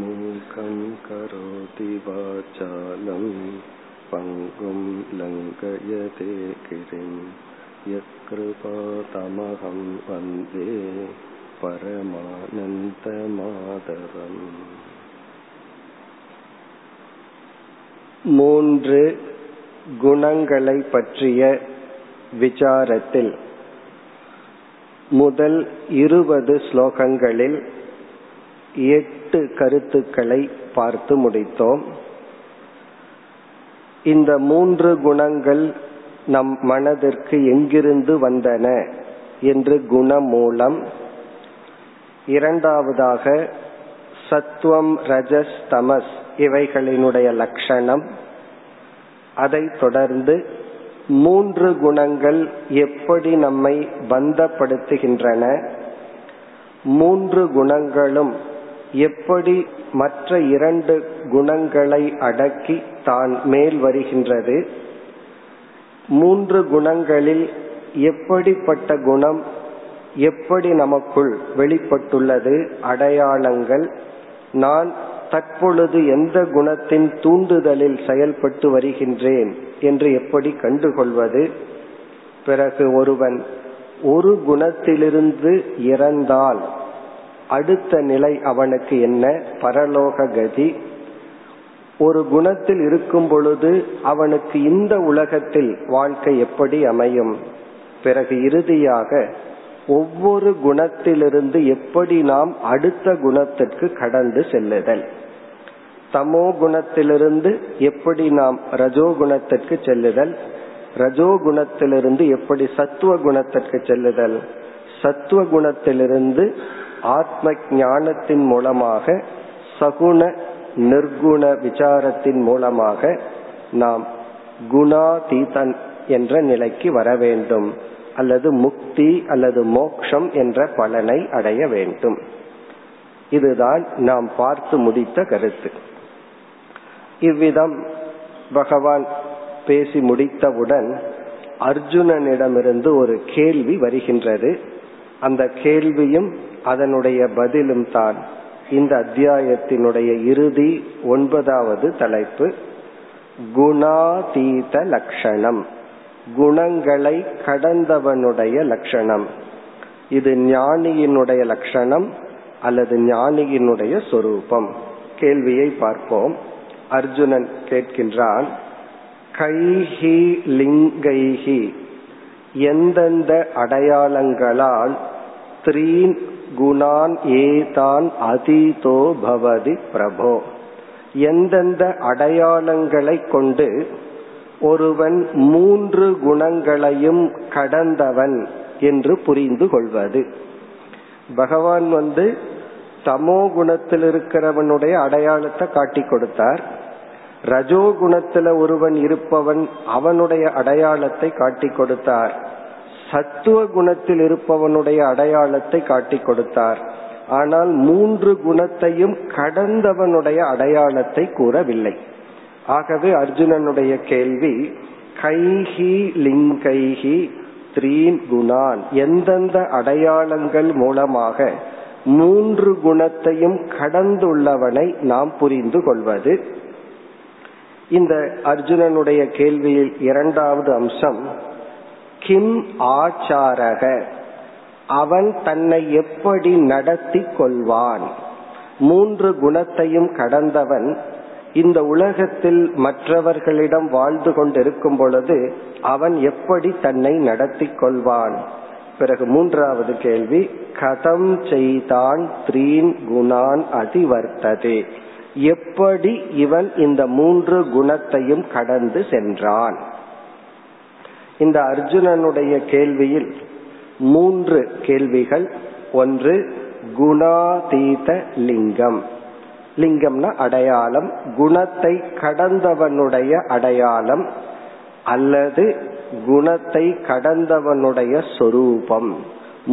மூகம் கரோதி வாசாலம் பங்கும் லங்கயதே கிரிம் யக்ருபா தமஹம் வந்தே பரமானந்த மாதவம். மூன்று குணங்களை பற்றிய விசாரத்தில் முதல் 20 ஸ்லோகங்களில் 8 கருத்துக்களை பார்த்து முடித்தோம். இந்த 3 குணங்கள் நம் மனதிற்கு எங்கிருந்து வந்தன என்று குணமூலம், இரண்டாவதாக சத்துவம் ரஜஸ் தமஸ் இவைகளினுடைய லட்சணம், அதை தொடர்ந்து 3 குணங்கள் எப்படி நம்மை பந்தப்படுத்துகின்றன, 3 குணங்களும் எப்படி மற்ற 2 குணங்களை அடக்கி தான் மேல் வருகின்றது, 3 குணங்களில் எப்படிப்பட்ட குணம் எப்படி நமக்குள் வெளிப்பட்டுள்ளது, அடையாளங்கள், நான் தற்பொழுது எந்த குணத்தின் தூண்டுதலில் செயல்பட்டு வருகின்றேன் என்று எப்படி கண்டுகொள்வது, பிறகு ஒருவன் ஒரு குணத்திலிருந்து இறந்தால் அடுத்த நிலை அவனுக்கு என்ன, பரலோக கதி, ஒரு குணத்தில் இருக்கும் பொழுது அவனுக்கு இந்த உலகத்தில் வாழ்க்கை எப்படி அமையும், பிறகு இறுதியாக ஒவ்வொரு குணத்திலிருந்து எப்படி நாம் அடுத்த குணத்திற்கு கடந்து செல்லுதல், தமோ குணத்திலிருந்து எப்படி நாம் ரஜோகுணத்திற்கு செல்லுதல், ரஜோகுணத்திலிருந்து எப்படி சத்துவ குணத்திற்கு செல்லுதல், சத்துவ குணத்திலிருந்து ஆத்ம ஞானத்தின் மூலமாக சகுண நிர்குண விசாரத்தின் மூலமாக நாம் குணாதீதன் என்ற நிலைக்கு வர வேண்டும், அல்லது முக்தி அல்லது மோக்ஷம் என்ற பலனை அடைய வேண்டும். இதுதான் நாம் பார்த்து முடித்த கருத்து. இவ்விதம் பகவான் பேசி முடித்தவுடன் அர்ஜுனனிடமிருந்து ஒரு கேள்வி வருகின்றது. அந்த கேள்வியும் அதனுடைய பதிலும் தான் இந்த அத்தியாயத்தினுடைய இறுதி 9வது தலைப்பு, குணாதீத லட்சணம், குணங்களை கடந்தவனுடைய லட்சணம். இது ஞானியினுடைய லட்சணம் அல்லது ஞானியினுடைய சொரூபம். கேள்வியை பார்ப்போம். அர்ஜுனன் கேட்கின்றான், கைஹி லிங்கைஹி எந்தெந்த அடையாளங்களால் த்ரீன் குணான் ஏதான் அதீதோ பவதி பிரபோ, எந்தெந்த அடையாளங்களை கொண்டு ஒருவன் 3 குணங்களையும் கடந்தவன் என்று புரிந்து கொள்வது. பகவான் தமோ குணத்தில் இருக்கிறவனுடைய அடையாளத்தை காட்டி கொடுத்தார், ரஜோ குணத்துல ஒருவன் இருப்பவன் அவனுடைய அடையாளத்தை காட்டி கொடுத்தார், சத்துவ குணத்தில் இருப்பவனுடைய அடையாளத்தை காட்டி கொடுத்தார். ஆனால் 3 குணத்தையும் கடந்தவனுடைய அடையாளத்தை கூறவில்லை. ஆகவே அர்ஜுனனுடைய கேள்வி, கைஹி லிங்கைஹி த்ரீன் குணான் எந்தெந்த அடையாளங்கள் மூலமாக 3 குணத்தையும் கடந்துள்ளவனை நாம் புரிந்து கொள்வது. இந்த அர்ஜுனனுடைய கேள்வியில் 2வது அம்சம், கிம் ஆச்சாரக அவன் தன்னை எப்படி நடத்தி கொள்வான். 3 குணத்தையும் கடந்தவன் இந்த உலகத்தில் மற்றவர்களிடம் வாழ்ந்து கொண்டிருக்கும் பொழுது அவன் எப்படி தன்னை நடத்தி கொள்வான். பிறகு 3வது கேள்வி, கதம் செய்தான் த்ரீன் குணான் அதிவர்த்ததே எப்படி இவன் இந்த 3 குணத்தையும் கடந்து சென்றான். இந்த அர்ஜுனனுடைய கேள்வியில் 3 கேள்விகள். ஒன்று, குணாதீத லிங்கம், லிங்கம்னா அடையாளம், குணத்தை கடந்தவனுடைய அடையாளம் அல்லது குணத்தை கடந்தவனுடைய சொரூபம்.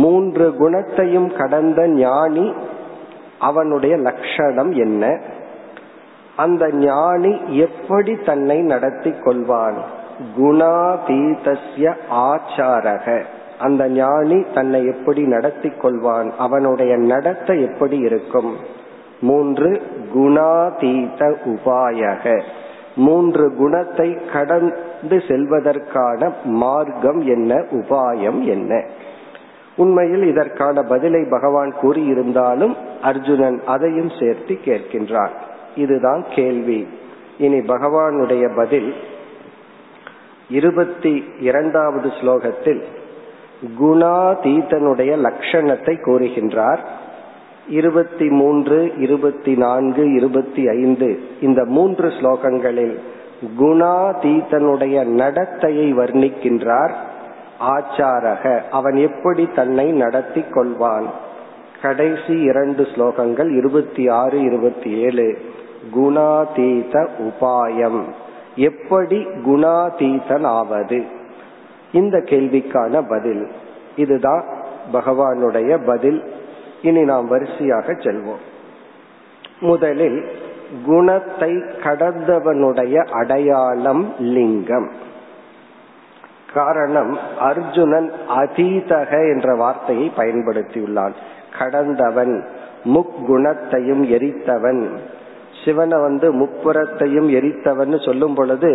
3 குணத்தையும் கடந்த ஞானி அவனுடைய லட்சணம் என்ன, அந்த ஞானி எப்படி தன்னை நடத்தி கொள்வான். குணாதீதஸ்ய ஆச்சாரக அந்த ஞானி தன்னை எப்படி நடத்தி கொள்வான், அவனுடைய நடத்தை எப்படி இருக்கும். மூன்று குணாதீத உபாயக, மூன்று குணத்தை கடந்து செல்வதற்கான மார்க்கம் என்ன, உபாயம் என்ன? உண்மையில் இதற்கான பதிலை பகவான் கூறியிருந்தாலும் அர்ஜுனன் அதையும் சேர்த்து கேட்கின்றான். இதுதான் கேள்வி. இனி பகவானுடைய பதில் 22வது ஸ்லோகத்தில் குணாதீதனுடைய லட்சணத்தை கூறுகின்றார். 23, 24, 25 இந்த மூன்று ஸ்லோகங்களில் குணாதீதனுடைய நடத்தையை வர்ணிக்கின்றார். ஆச்சாரக, அவன் எப்படி தன்னை நடத்தி கொள்வான்? கடைசி 2 ஸ்லோகங்கள் 26, 27 குணாதீத உபாயம், எப்படி குணாதீதன் ஆவது? இந்த கேள்விக்கான பதில் இதுதான் பகவானுடைய பதில். இனி நாம் வரிசையாக செல்வோம். முதலில் குணத்தை கடந்தவனுடைய அடையாளம் லிங்கம். காரணம், அர்ஜுனன் அதீதக என்ற வார்த்தையை பயன்படுத்தியுள்ளான். கடந்தவன், முக்குணத்தையும் எரித்தவன். சிவனை முப்புறத்தையும் எரித்தவன் சொல்லும் பொழுது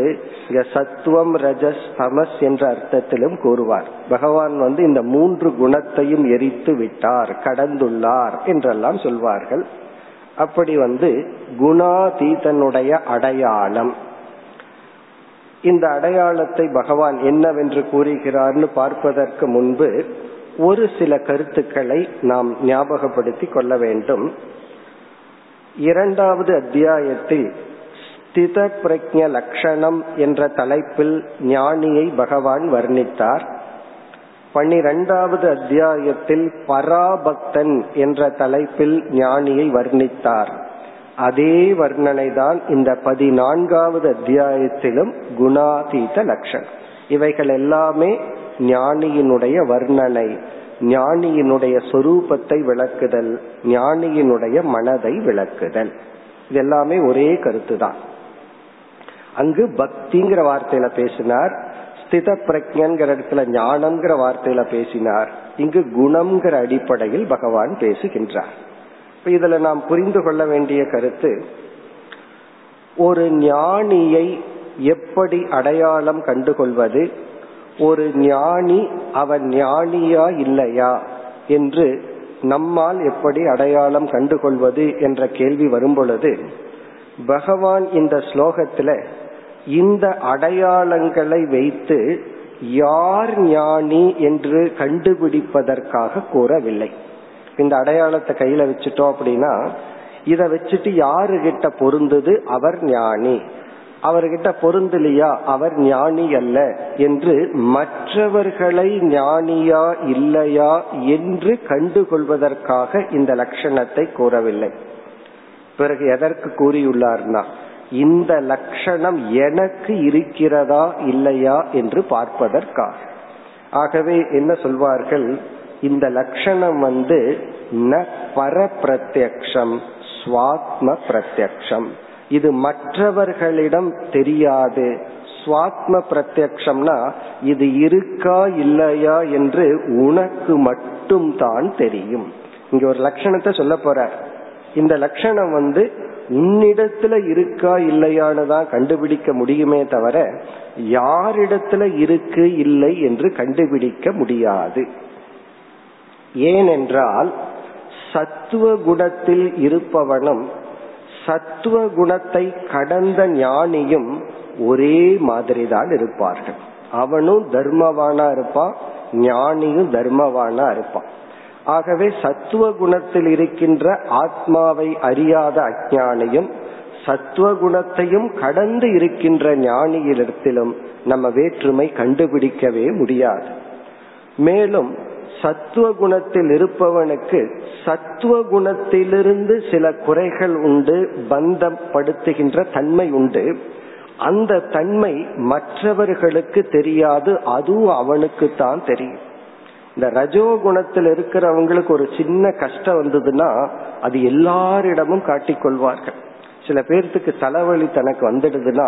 சத்துவம் ரஜஸ் தமஸ் என்ற அர்த்தத்திலும் கூறுவார். பகவான் இந்த 3 குணத்தையும் எரித்து விட்டார், கடந்துள்ளார் என்றெல்லாம் சொல்வார்கள். அப்படி குணாதீதனுடைய அடையாளம். இந்த அடையாளத்தை பகவான் என்னவென்று கூறுகிறார்னு பார்ப்பதற்கு முன்பு ஒரு சில கருத்துக்களை நாம் ஞாபகப்படுத்தி கொள்ள வேண்டும். 2வது அத்தியாயத்தில் ஸ்தித பிரக்ஞ லட்சணம் என்ற தலைப்பில் ஞானியை பகவான் வர்ணித்தார். 12வது அத்தியாயத்தில் பராபக்தன் என்ற தலைப்பில் ஞானியை வர்ணித்தார். அதே வர்ணனைதான் இந்த 14வது அத்தியாயத்திலும் குணாதீத லட்சணம். இவைகள் எல்லாமே ஞானியினுடைய வர்ணனை, ஞானியினுடைய சொரூபத்தை விளக்குதல், ஞானியினுடைய மனதை விளக்குதல். இது எல்லாமே ஒரே கருத்துதான். அங்கு பக்திங்கிற வார்த்தையில பேசினார், ஸ்தித பிரக்ஞங்கிற இடத்துல ஞானம்ங்கிற வார்த்தையில பேசினார். இங்கு குணம்ங்கிற அடிப்படையில் பகவான் பேசுகின்றார். இதுல நாம் புரிந்து கொள்ள வேண்டிய கருத்து, ஒரு ஞானியை எப்படி அடையாளம் கண்டுகொள்வது, ஒரு ஞானி அவன் ஞானியா இல்லையா என்று நம்மால் எப்படி அடையாளம் கண்டுகொள்வது என்ற கேள்வி வரும் பொழுது பகவான் இந்த ஸ்லோகத்துல இந்த அடையாளங்களை வைத்து யார் ஞானி என்று கண்டுபிடிப்பதற்காக கூறவில்லை. இந்த அடையாளத்தை கையில வச்சுட்டோம் அப்படின்னா இத வச்சுட்டு யாருகிட்ட பொருந்தது, அவர் ஞானி, அவர்கிட்ட பொருந்தலியா, அவர் ஞானி அல்ல என்று மற்றவர்களை ஞானியா இல்லையா என்று கண்டுகொள்வதற்காக இந்த லட்சணத்தை கூறவில்லை. பிறகு எதற்கு கூறியுள்ளார்னா இந்த லட்சணம் எனக்கு இருக்கிறதா இல்லையா என்று பார்ப்பதற்காக. ஆகவே என்ன சொல்வார்கள், இந்த லட்சணம் ந பரப்ரத்யக்ஷம் ஸ்வாத்ம பிரத்யக்ஷம், இது மற்றவர்களிடம் தெரியாது. ஸ்வாத்ம பிரத்யக்ஷம்னா இது இருக்கா இல்லையா என்று உனக்கு மட்டும் தான் தெரியும். இங்க ஒரு லட்சணத்தை சொல்ல போற. இந்த லட்சணம் உன்னிடத்துல இருக்கா இல்லையான்னு தான் கண்டுபிடிக்க முடியுமே தவிர யாரிடத்துல இருக்கு இல்லை என்று கண்டுபிடிக்க முடியாது. ஏனென்றால் சத்துவ குணத்தில் இருப்பவனும் சத்துவ குணத்தை கடந்த ஞானியும் ஒரே மாதிரி தான் இருப்பார்கள். அவனும் தர்மவானா இருப்பான், ஞானியும் தர்மவானா இருப்பான். ஆகவே சத்துவ குணத்தில் இருக்கின்ற ஆத்மாவை அறியாத அஞ்ஞானியும் சத்துவ குணத்தையும் கடந்து இருக்கின்ற ஞானியிடத்திலும் நம்ம வேற்றுமை கண்டுபிடிக்கவே முடியாது. மேலும் சத்துவ குணத்தில் இருப்பவனுக்கு சத்துவ குணத்திலிருந்து சில குறைகள் உண்டு, பந்தப்படுத்துகின்ற தன்மை உண்டு. அந்த தன்மை மற்றவர்களுக்கு தெரியாது, அதுவும் அவனுக்கு தான் தெரியும். இந்த ரஜோ குணத்தில் இருக்கிறவங்களுக்கு ஒரு சின்ன கஷ்டம் வந்ததுன்னா அது எல்லாரிடமும் காட்டிக்கொள்வார்கள். சில பேர்த்துக்கு தலைவலி தனக்கு வந்துடுதுன்னா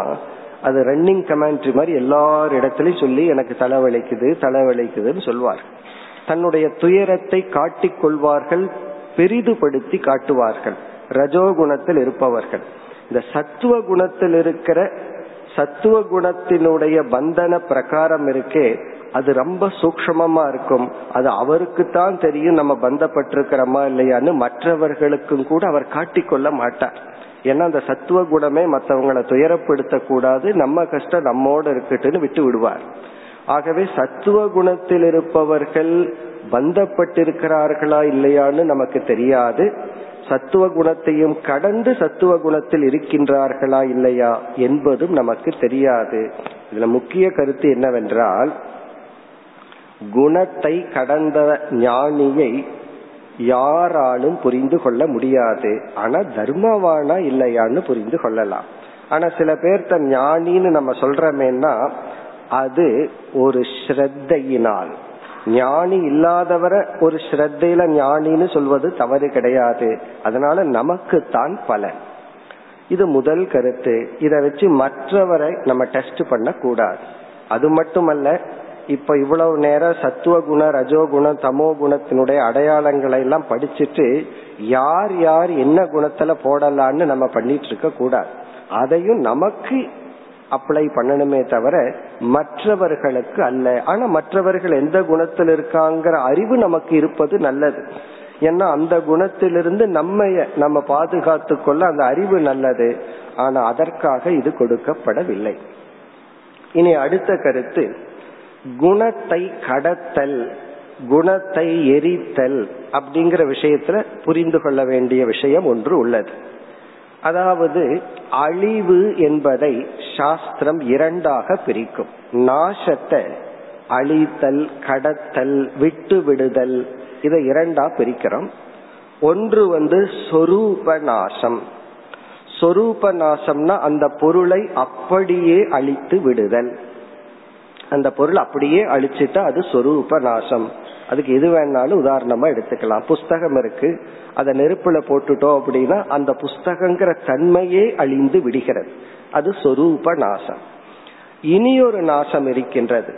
அது ரன்னிங் கமெண்ட்ரி மாதிரி எல்லாரிடத்திலையும் சொல்லி எனக்கு தலைவலிக்குது தலைவலிக்குதுன்னு சொல்வார்கள். தன்னுடைய துயரத்தை காட்டிக் கொள்வார்கள், பெரிதுபடுத்தி காட்டுவார்கள். ரஜோகுணத்தில் இருப்பவர்கள். இந்த சத்துவ குணத்தில் இருக்கிற சத்துவ குணத்தினுடைய பந்தன பிரகாரம் இருக்கே, அது ரொம்ப சூக்ஷ்மமா இருக்கும். அது அவருக்கு தான் தெரியும் நம்ம பந்தப்பட்டிருக்கிறோமா இல்லையான்னு. மற்றவர்களுக்கும் கூட அவர் காட்டிக்கொள்ள மாட்டார். ஏன்னா அந்த சத்துவ குணமே மற்றவங்களை துயரப்படுத்த கூடாது, நம்ம கஷ்டம் நம்மோட இருக்கட்டுன்னு விட்டு விடுவார். ஆகவே சத்துவ குணத்தில் இருப்பவர்கள் பந்தப்பட்டிருக்கிறார்களா இல்லையான்னு நமக்கு தெரியாது. சத்துவ குணத்தையும் கடந்து சத்துவ குணத்தில் இருக்கின்றார்களா இல்லையா என்பதும் நமக்கு தெரியாது. இதுல முக்கிய கருத்து என்னவென்றால், குணத்தை கடந்த ஞானியை யாராலும் புரிந்து கொள்ள முடியாது. ஆனா தர்மவானா இல்லையான்னு புரிந்து கொள்ளலாம். ஆனா சில பேர்த்த ஞானின்னு நம்ம சொல்றமேன்னா அது ஒரு ஸ்ரத்தையினால். ஞானி இல்லாதவரை ஒரு ஸ்ரத்தையில ஞானின்னு சொல்வது தவறு கிடையாது. அதனால நமக்கு தான் பலன். இது முதல் கருத்து. இதை வச்சு மற்றவரை நம்ம டெஸ்ட் பண்ண கூடாது. அது மட்டுமல்ல, இப்ப இவ்வளவு நேரம் சத்துவகுண ரஜோகுண தமோ குணத்தினுடைய அடையாளங்களை எல்லாம் படிச்சுட்டு யார் யார் என்ன குணத்துல போடலான்னு நம்ம பண்ணிட்டு இருக்க கூடாது. அதையும் நமக்கு அப்ளை பண்ணணுமே தவிர மற்றவர்களுக்கு அல்ல. ஆனா மற்றவர்கள் எந்த குணத்தில் இருக்காங்கிற அறிவு நமக்கு இருப்பது நல்லது. ஏன்னா அந்த குணத்திலிருந்து நம்ம பாதுகாத்து கொள்ள அந்த அறிவு நல்லது. ஆனா அதற்காக இது கொடுக்கப்படவில்லை. இனி அடுத்த கருத்து, குணத்தை கடத்தல், குணத்தை எரித்தல் அப்படிங்கிற விஷயத்துல புரிந்து கொள்ள வேண்டிய விஷயம் ஒன்று உள்ளது. அதாவது அழிவு என்பதை சாஸ்திரம் இரண்டாக பிரிக்கும். நாசத்தை அழித்தல், கடத்தல், விட்டு விடுதல், இதை இரண்டா பிரிக்கிறோம். ஒன்று சொரூப நாசம். சொரூப நாசம்னா அந்த பொருளை அப்படியே அழித்து விடுதல். அந்த பொருள் அப்படியே அழிச்சிட்டா அது சொரூப நாசம். அதுக்கு எது வேணாலும் உதாரணமா எடுத்துக்கலாம். புஸ்தகம் இருக்கு, அதை நெருப்புல போட்டுட்டோம் அப்படின்னா அந்த புஸ்தகங்கிற தன்மையே அழிந்து விடுகிறது. அது சொரூப நாசம். இனி ஒரு நாசம் இருக்கின்றது,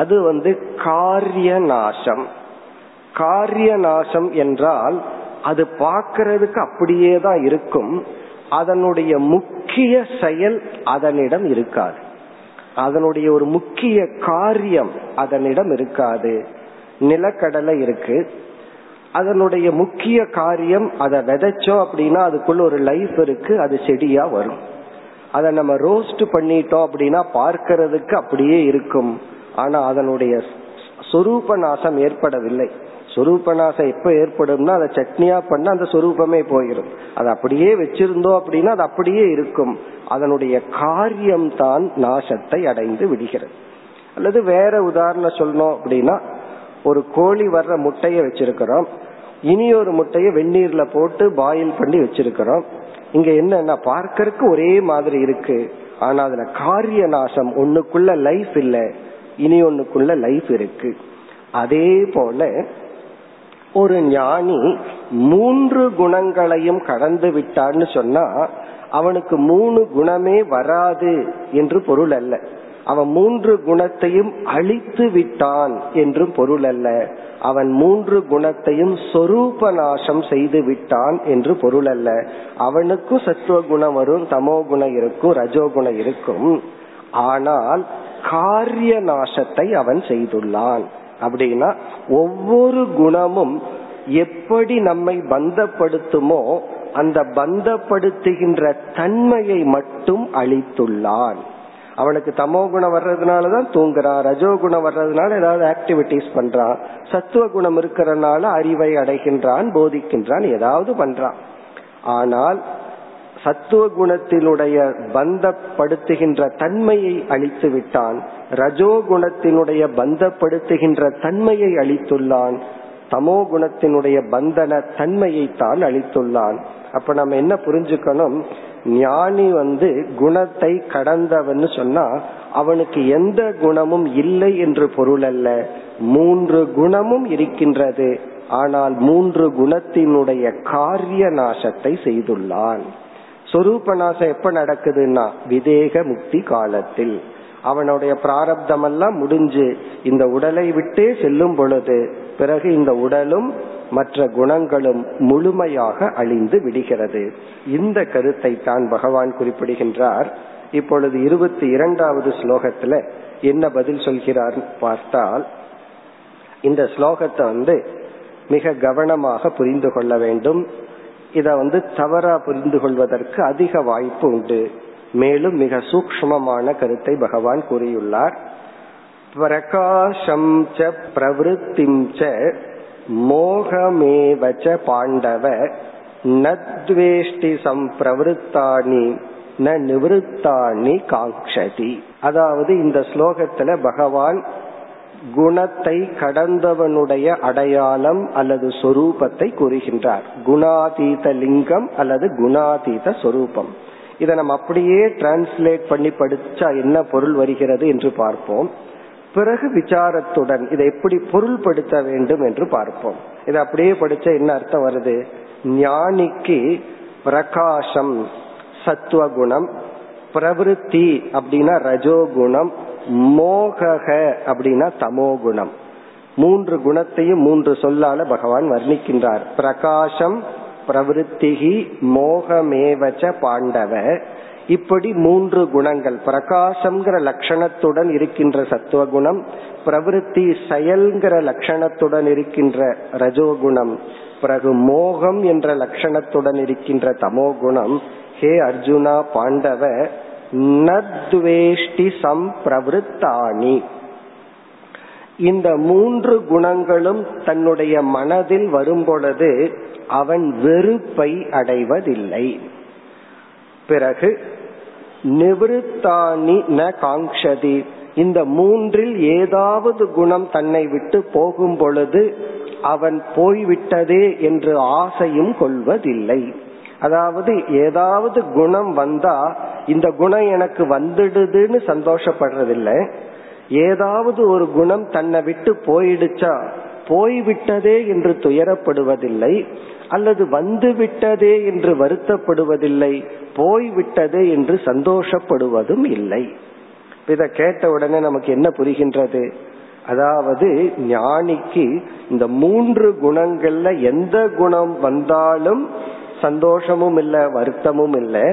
அது காரிய நாசம். காரிய நாசம் என்றால் அது பார்க்கறதுக்கு அப்படியே தான் இருக்கும், அதனுடைய முக்கிய செயல் அதனிடம் இருக்காது, அதனுடைய ஒரு முக்கிய காரியம் அதனிடம் இருக்காது. நிலக்கடலை இருக்கு, அதனுடைய முக்கிய காரியம் அதை விதைச்சோம் அப்படின்னா அதுக்குள்ள ஒரு லைஃப் இருக்கு, அது செடியா வரும். அதை நம்ம ரோஸ்ட் பண்ணிட்டோம் அப்படின்னா பார்க்கறதுக்கு அப்படியே இருக்கும், ஆனா அதனுடைய சொரூப நாசம் ஏற்படவில்லை. சொரூப நாசம் எப்ப ஏற்படும்னா அதை சட்னியா பண்ண அந்த சொரூபமே போயிடும். அது அப்படியே வச்சிருந்தோம் அப்படின்னா அது அப்படியே இருக்கும், அதனுடைய காரியம்தான் நாசத்தை அடைந்து விடுகிறது. அல்லது வேற உதாரணம் சொல்லணும் அப்படின்னா, ஒரு கோழி வர்ற முட்டைய வச்சிருக்கிறோம், இனி ஒரு முட்டைய வெந்நீர்ல போட்டு பாயில் பண்ணி வச்சிருக்கிறோம். இங்க என்னன்னா பார்க்கறதுக்கு ஒரே மாதிரி இருக்கு, ஆனா அதுல காரிய நாசம், ஒண்ணுக்குள்ள லைஃப் இல்லை, இனி ஒண்ணுக்குள்ள லைஃப் இருக்கு. அதே போல ஒரு ஞானி மூன்று குணங்களையும் கடந்து விட்டான்னு சொன்னா அவனுக்கு மூணு குணமே வராது என்று பொருள் அல்ல. அவன் மூன்று குணத்தையும் அழித்து விட்டான் என்றும் பொருள் அல்ல. அவன் மூன்று குணத்தையும் சொரூப நாசம் செய்து விட்டான் என்று பொருள் அல்ல. அவனுக்கும் சத்துவ குணம் வரும், தமோ குணம் இருக்கும், ரஜோகுணம் இருக்கும். ஆனால் காரிய நாசத்தை அவன் செய்துள்ளான். அப்படின்னா ஒவ்வொரு குணமும் எப்படி நம்மை பந்தப்படுத்துமோ அந்த பந்தப்படுத்துகின்ற தன்மையை மட்டும் அழித்துள்ளான். அவனுக்கு தமோ குணம் வர்றதுனாலதான் தூங்குறான், ரஜோ குணம் வர்றதுனால ஏதாவது ஆக்டிவிட்டிஸ் பண்றான், சத்துவ குணம் இருக்கிறதுனால அறிவை அடைகின்றான், போதிக்கின்றான், ஏதாவது பண்றான். ஆனால் சத்துவ குணத்தினுடைய பந்தப்படுத்துகின்ற தன்மையை அழித்து விட்டான், ரஜோ குணத்தினுடைய பந்தப்படுத்துகின்ற தன்மையை அழித்துள்ளான், தமோ குணத்தினுடைய பந்தன தன்மையை தான் அழித்துள்ளான். அப்ப நம்ம என்ன புரிஞ்சுக்கணும், ஞானி குணத்தை கடந்தவன் சொன்னா அவனுக்கு எந்த குணமும் இல்லை என்று பொருள் அல்ல. மூன்று குணமும் இருக்கின்றது, ஆனால் மூன்று குணத்தினுடைய காரிய நாசத்தை செய்துள்ளான். சொரூப நாசம் எப்ப நடக்குதுன்னா விதேக முக்தி காலத்தில், அவனுடைய பிராரப்தமெல்லாம் முடிஞ்சு இந்த உடலை விட்டே செல்லும் பொழுது பிறகு இந்த உடலும் மற்ற குணங்களும் முழுமையாக அழிந்து விடுகிறது. இந்த கருத்தை தான் பகவான் குறிப்பிடுகின்றார். இப்பொழுது 22வது ஸ்லோகத்துல என்ன பதில் சொல்கிறார் பார்த்தால், இந்த ஸ்லோகத்தை மிக கவனமாக புரிந்து கொள்ள வேண்டும். இத தவறா புரிந்து கொள்வதற்கு அதிக வாய்ப்பு உண்டு. மேலும் மிக சூக்ஷ்மமான கருத்தை பகவான் கூறியுள்ளார். பிரகாசம் ச பிரவருத்திம் ச மோகமேவச்ச பாண்டவ நத்வேஷ்டி சம்பிரவருத்தானி ந நிவருத்தானி காங்க்ஷதி. அதாவது இந்த ஸ்லோகத்துல பகவான் குணத்தை கடந்தவனுடைய அடையாளம் அல்லது சொரூபத்தை கூறுகின்றார். குணாதீத லிங்கம் அல்லது குணாதீத சொரூபம். இதை நம்ம அப்படியே டிரான்ஸ்லேட் பண்ணி படிச்சா என்ன பொருள் வருகிறது என்று பார்ப்போம். பிறகு விசாரத்துடன் இதை எப்படி பொருள்படுத்த வேண்டும் என்று பார்ப்போம். இதை அப்படியே படிச்சா என்ன அர்த்தம் வருது? ஞானிக்கு பிரகாசம் சத்துவகுணம், பிரவருத்தி அப்படின்னா ரஜோகுணம், மோக அப்படின்னா தமோகுணம். மூன்று குணத்தையும் மூன்று சொல்லால பகவான் வர்ணிக்கின்றார். பிரகாசம் பிரவருத்திகி மோகமேவச்ச பாண்டவ. இப்படி மூன்று குணங்கள், பிரகாசம்ங்கிற லட்சணத்துடன் இருக்கின்ற சத்துவகுணம், பிரவருத்தி செயல்கிற லட்சணத்துடன் இருக்கின்ற ரஜோகுணம், பிறகு மோகம் என்ற லட்சணத்துடன் இருக்கின்ற தமோகுணம். ஹே அர்ஜுனா பாண்டவ, நத்வேஷ்டி சம்பிரவருத்தானி, இந்த மூன்று குணங்களும் தன்னுடைய மனதில் வரும் பொழுது அவன் வெறுப்பை அடைவதில்லை. பிறகு நிவருத்தானி ந காங்க்ஷதி, இந்த மூன்றில் ஏதாவது குணம் தன்னை விட்டு போகும் பொழுது அவன் போய்விட்டதே என்று ஆசையும் கொள்வதில்லை. அதாவது ஏதாவது குணம் வந்தா இந்த குணம் எனக்கு வந்துடுதுன்னு சந்தோஷப்படுறதில்லை. ஏதாவது ஒரு குணம் தன்னை விட்டு போயிடுச்சா போய்விட்டதே என்று துயரப்படுவதில்லை, அல்லது வந்து விட்டதே என்று வருத்தப்படுவதில்லை, போய்விட்டதே என்று சந்தோஷப்படுவதும் இல்லை. இதை கேட்ட உடனே நமக்கு என்ன புரிகின்றது? அதாவது ஞானிக்கு இந்த மூன்று குணங்கள்ல எந்த குணம் வந்தாலும் சந்தோஷமும் இல்லை, வருத்தமும் இல்லை.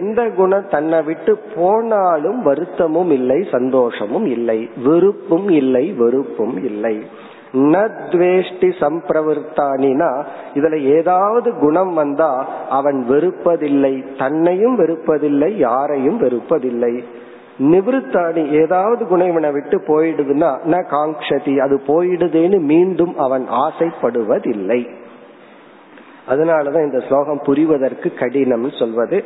எந்த குணம் தன்னை விட்டு போனாலும் வருத்தமும் இல்லை, சந்தோஷமும் இல்லை, விருப்பும் இல்லை, வெறுப்பும் இல்லை. நத்வேஷ்டி சம்பிரவருத்தானினா இதுல ஏதாவது குணம் வந்தா அவன் வெறுப்பதில்லை, தன்னையும் வெறுப்பதில்லை, யாரையும் வெறுப்பதில்லை. நிவருத்தானி, ஏதாவது குணம் இவனை விட்டு போயிடுதுன்னா ந காங்க்ஷதி, அது போயிடுதுன்னு மீண்டும் அவன் ஆசைப்படுவதில்லை. அதனாலதான் இந்த ஸ்லோகம் புரிவதற்கு கடினம் சொல்வது.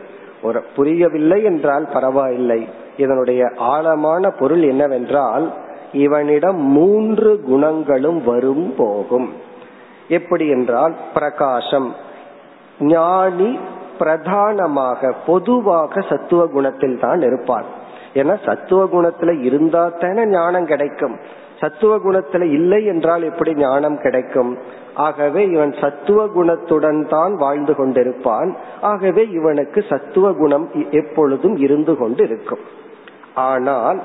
ஒரு புரியவில்லை என்றால் பரவாயில்லை, இதனுடைய ஆழமான பொருள் என்னவென்றால் இவனிடம் மூன்று குணங்களும் வரும் போகும். எப்படி என்றால், பிரகாசம், ஞானி பிரதானமாக பொதுவாக சத்துவ குணத்தில் தான் இருப்பார். ஏன்னா சத்துவ குணத்துல இருந்தா தானே ஞானம் கிடைக்கும். சத்துவ குணத்துல இல்லை என்றால் எப்படி ஞானம் கிடைக்கும்? ஆகவே இவன் சத்துவ குணத்துடன் தான் வாழ்ந்து கொண்டிருப்பான். ஆகவே இவனுக்கு சத்துவ குணம் எப்பொழுதும் இருந்து கொண்டு இருக்கும். ஆனால்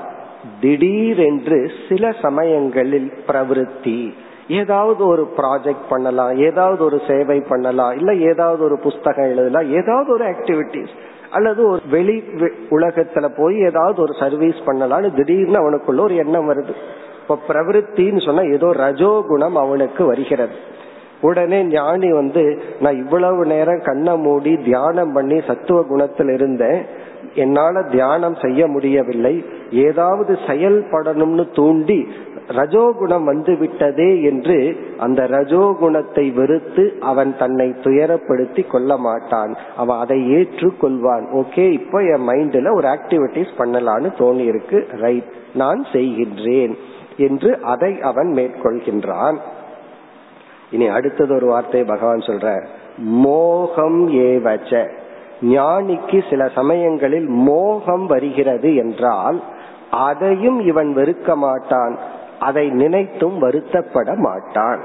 திடீரென்று சில சமயங்களில் பிரவருத்தி, ஏதாவது ஒரு ப்ராஜெக்ட் பண்ணலாம், ஏதாவது ஒரு சேவை பண்ணலாம், இல்ல ஏதாவது ஒரு புத்தகம் எழுதலாம், ஏதாவது ஒரு ஆக்டிவிட்டிஸ், அல்லது ஒரு வெளி உலகத்துல போய் ஏதாவது ஒரு சர்வீஸ் பண்ணலாம்னு திடீர்னு அவனுக்குள்ள ஒரு எண்ணம் வருது. இப்ப பிரவருத்தின்னு சொன்னா ஏதோ ரஜோகுணம் அவனுக்கு வருகிறது. உடனே ஞானி நான் இவ்வளவு நேரம் கண்ணை மூடி தியானம் பண்ணி சத்துவ குணத்தில் இருந்தேன், என்னால தியானம் செய்ய முடியவில்லை, ஏதாவது செயல்படணும்னு தூண்டி ரஜோகுணம் வந்து விட்டதே என்று அந்த ரஜோகுணத்தை வெறுத்து அவன் தன்னை துயரப்படுத்தி கொள்ள மாட்டான். அவன் அதை ஏற்று கொள்வான். ஓகே, இப்போ என் மைண்ட்ல ஒரு ஆக்டிவிட்டிஸ் பண்ணலான்னு தோணி இருக்கு, ரைட், நான் செய்கின்றேன் என்று அதை அவன் மேற்கொள்கின்றான். இனி அடுத்தது ஒரு வார்த்தை பகவான் சொல்ற, மோகம் ஏவச்ச. ஞானிக்கு சில சமயங்களில் மோகம் வருகிறது என்றால் அதையும் இவன் வெறுக்க மாட்டான், அதை நினைத்தும் வருத்தப்பட மாட்டான்.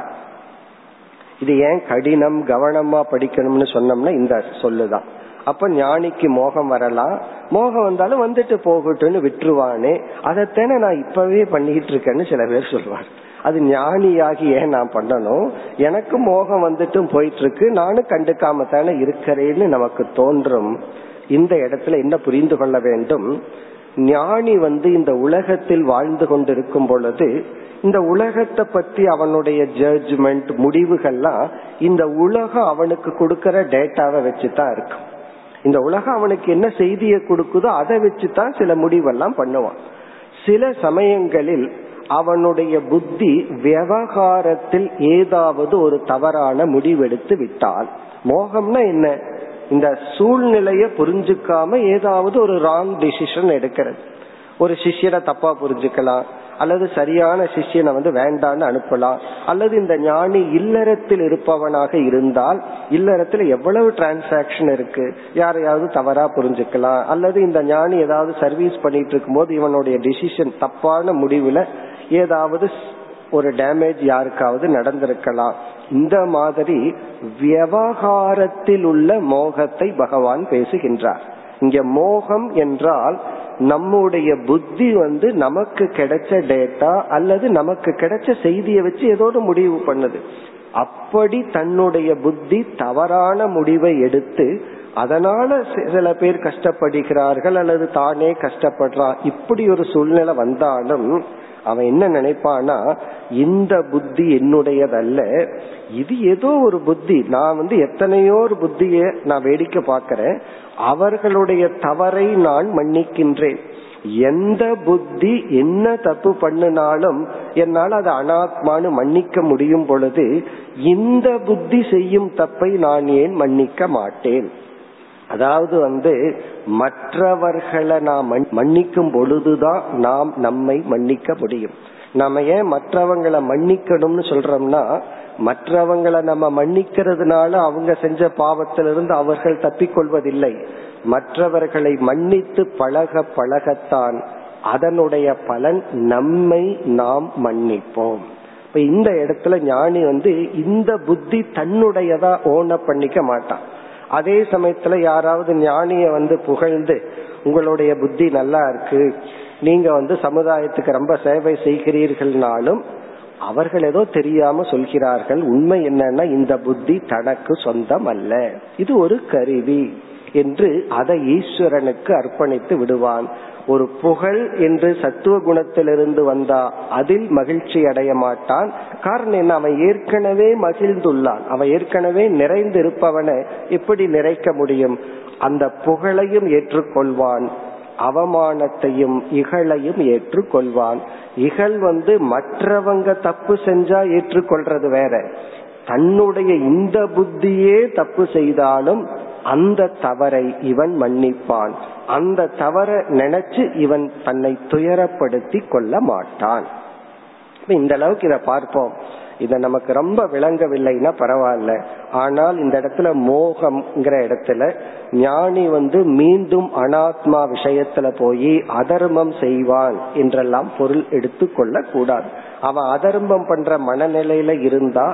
இது ஏன் கடினம், கவனமா படிக்கணும்னு சொன்னோம்னா இந்த சொல்லுதான். அப்ப ஞானிக்கு மோகம் வரலாம், மோகம் வந்தாலும் வந்துட்டு போகட்டும்னு விட்டுருவானே, அதைத்தானே நான் இப்பவே பண்ணிட்டு இருக்கேன்னு சில பேர் சொல்வார். அது ஞானியாகி ஏன் நான் பண்ணணும், எனக்கு மோகம் வந்துட்டும் போயிட்டு இருக்கு, நானும் கண்டுக்காம தானே இருக்கிறேன்னு நமக்கு தோன்றும். இந்த இடத்துல என்ன புரிந்து கொள்ள வேண்டும், ஞானி இந்த உலகத்தில் வாழ்ந்து கொண்டிருக்கும் பொழுது இந்த உலகத்தை பத்தி அவனுடைய ஜட்ஜ்மெண்ட் முடிவுகள்லாம் இந்த உலகம் அவனுக்கு கொடுக்கற டேட்டாவை வச்சுதான் இருக்கும். இந்த உலகம் அவனுக்கு என்ன செய்தியை கொடுக்குதோ அதை வச்சுதான் சில முடிவெல்லாம் பண்ணுவான். சில சமயங்களில் அவனுடைய புத்தி விவகாரத்தில் ஏதாவது ஒரு தவறான முடிவெடுத்து விட்டால், மோகம்னா என்ன, இந்த சூழ்நிலைய புரிஞ்சுக்காம ஏதாவது ஒரு ராங் டிசிஷன் எடுக்கிறது. ஒரு சிஷ்யனை தப்பா புரிஞ்சுக்கலாம், அல்லது சரியான சிஷ்யனை வேண்டான்னு அனுப்பலாம், அல்லது இந்த ஞானி இல்லறத்தில் இருப்பவனாக இருந்தால் இல்லறத்துல எவ்வளவு டிரான்சாக்சன் இருக்கு, யாரையாவது தவறா புரிஞ்சுக்கலாம், அல்லது இந்த ஞானி ஏதாவது சர்வீஸ் பண்ணிட்டு இருக்கும் போது இவனுடைய டிசிஷன் தப்பான முடிவுல ஏதாவது ஒரு டேமேஜ் யாருக்காவது நடந்திருக்கலாம். இந்த மாதிரி விவகாரத்தில் உள்ள மோகத்தை பகவான் பேசுகின்றார். இங்க மோகம் என்றால் நம்முடைய புத்தி நமக்கு கிடைச்ச டேட்டா அல்லது நமக்கு கிடைச்ச செய்தியை வச்சு ஏதோ ஒரு முடிவு பண்ணுது. அப்படி தன்னுடைய புத்தி தவறான முடிவை எடுத்து அதனால சில பேர் கஷ்டப்படுகிறார்கள் அல்லது தானே கஷ்டப்படுறான். இப்படி ஒரு சூழ்நிலை வந்தாலும் அவன் என்ன நினைப்பானா, இந்த புத்தி என்னுடையதல்ல, இது ஏதோ ஒரு புத்தி, நான் எத்தனையோ ஒரு புத்தியை நான் வேடிக்கை பார்க்கிறேன், அவர்களுடைய தவறை நான் மன்னிக்கின்றேன். எந்த புத்தி என்ன தப்பு பண்ணினாலும் என்னால் அது அனாத்மானு மன்னிக்க முடியும் பொழுது இந்த புத்தி செய்யும் தப்பை நான் ஏன் மன்னிக்க மாட்டேன். அதாவது மற்றவர்களை நாம் மன்னிக்கும் பொழுதுதான் நாம் நம்மை மன்னிக்க முடியும். நம்ம ஏன் மற்றவங்களை மன்னிக்கணும்னு சொல்றோம்னா, மற்றவங்களை நம்ம மன்னிக்கிறதுனால அவங்க செஞ்ச பாவத்திலிருந்து அவர்கள் தப்பிக்கொள்வதில்லை. மற்றவர்களை மன்னித்து பழக பழகத்தான் அதனுடைய பலன் நம்மை நாம் மன்னிப்போம். இப்ப இந்த இடத்துல ஞானி இந்த புத்தி தன்னுடையதா ஓன பண்ணிக்க மாட்டான். அதே சமயத்துல யாராவது ஞானிய புகழ்ந்து உங்களுடைய புத்தி நல்லா இருக்கு, நீங்க சமுதாயத்துக்கு ரொம்ப சேவை செய்கிறீர்கள்னாலும் அவர்கள் ஏதோ தெரியாம சொல்கிறார்கள். உண்மை என்னன்னா, இந்த புத்தி தனக்கு சொந்தம் அல்ல, இது ஒரு கருவி என்று அதை ஈஸ்வரனுக்கு அர்ப்பணித்து விடுவான். ஒரு புகழ் என்று சத்துவ குணத்திலிருந்து வந்தா அதில் மகிழ்ச்சி அடைய மாட்டான். காரணம் என்ன, அவன் ஏற்கனவே மகிழ்ந்துள்ளான், அவன் ஏற்கனவே நிறைந்திருப்பவனை எப்படி நிறைக்க முடியும். அந்த புகழையும் ஏற்றுக்கொள்வான், அவமானத்தையும் இகழையும் ஏற்றுக்கொள்வான். இகழ் மற்றவங்க தப்பு செஞ்சா ஏற்றுக்கொள்றது வேற, தன்னுடைய இந்த புத்தியே தப்பு செய்தாலும் அந்த தவறை இவன் மன்னிப்பான். அந்த தவறை நினைச்சு இவன் தன்னை துயரப்படுத்தி கொள்ள மாட்டான். இந்த அளவுக்கு இத பார்ப்போம். இத நமக்கு ரொம்ப விளங்கவில்லைன்னா பரவாயில்ல, ஆனால் இந்த இடத்துல மோகம்ங்கிற இடத்துல ஞானி மீண்டும் அனாத்மா விஷயத்துல போய் அதர்மம் செய்வான் என்றெல்லாம் பொருள் எடுத்து கொள்ள கூடாது. அவன் அதர்மம் பண்ற மனநிலையில இருந்தா,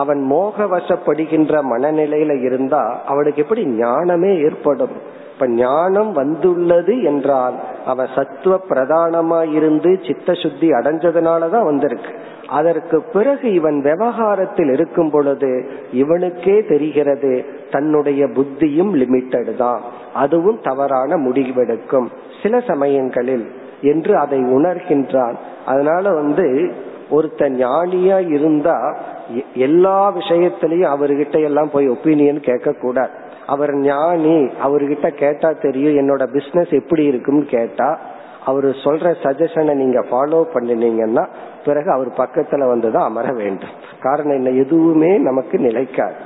அவன் மோக வசப்படுகின்ற மனநிலையில இருந்தா அவனுக்கு எப்படி ஞானமே ஏற்படும். இப்ப ஞானம் வந்துள்ளது என்றால் அவன் சத்துவ பிரதானமாயிருந்து சித்த சுத்தி அடைஞ்சதுனாலதான் வந்திருக்கு. அதற்கு பிறகு இவன் விவகாரத்தில் இருக்கும் பொழுது இவனுக்கே தெரிகிறது தன்னுடைய புத்தியும் லிமிட்டடு தான், அதுவும் தவறான முடிவெடுக்கும் சில சமயங்களில் என்று அதை உணர்கின்றான். அதனால ஒருத்த ஞானியா இருந்தா எல்லா விஷயத்திலையும் அவர்கிட்ட எல்லாம் போய் ஒப்பீனியன் கேட்க கூடாது. அவர் ஞானி, அவர்கிட்ட கேட்டா தெரியும் என்னோட பிசினஸ் எப்படி இருக்குன்னு கேட்டா, அவரு சொல்ற சஜஷனை நீங்க ஃபாலோ பண்ணினீங்கன்னா பிறகு அவர் பக்கத்துல வந்துதான் அமர வேண்டும். காரணம் என்ன, எதுவுமே நமக்கு நிலைக்காது.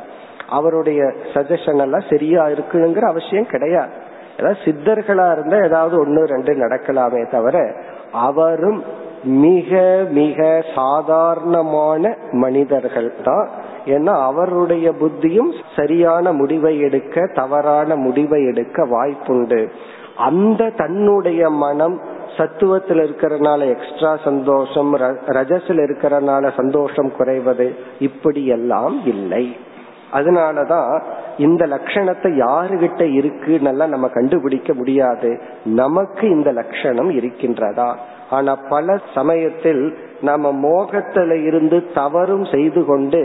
அவருடைய சஜஷன் எல்லாம் சரியா இருக்குங்கிற அவசியம் கிடையாது. ஏதாவது சித்தர்களா இருந்தா ஏதாவது ஒன்னு ரெண்டு நடக்கலாமே தவிர, அவரும் மிக மிக சாதாரணமான மனிதர்கள் தான். ஏன்னா அவருடைய புத்தியும் சரியான முடிவை எடுக்க தவறான முடிவை எடுக்க வாய்ப்புண்டு. அந்த தன்னுடைய மனம் சத்துவத்தில் இருக்கிறனால எக்ஸ்ட்ரா சந்தோஷம், ரஜஸில் இருக்கிறனால சந்தோஷம் குறைவது, இப்படி எல்லாம் இல்லை. அதனாலதான் இந்த லட்சணத்தை யாருகிட்ட இருக்குன்னு நம்ம கண்டுபிடிக்க முடியாது. நமக்கு இந்த லட்சணம் இருக்கின்றதா? ஆனா பல சமயத்தில் நம்ம மோகத்தில இருந்து தவறும் செய்து கொண்டு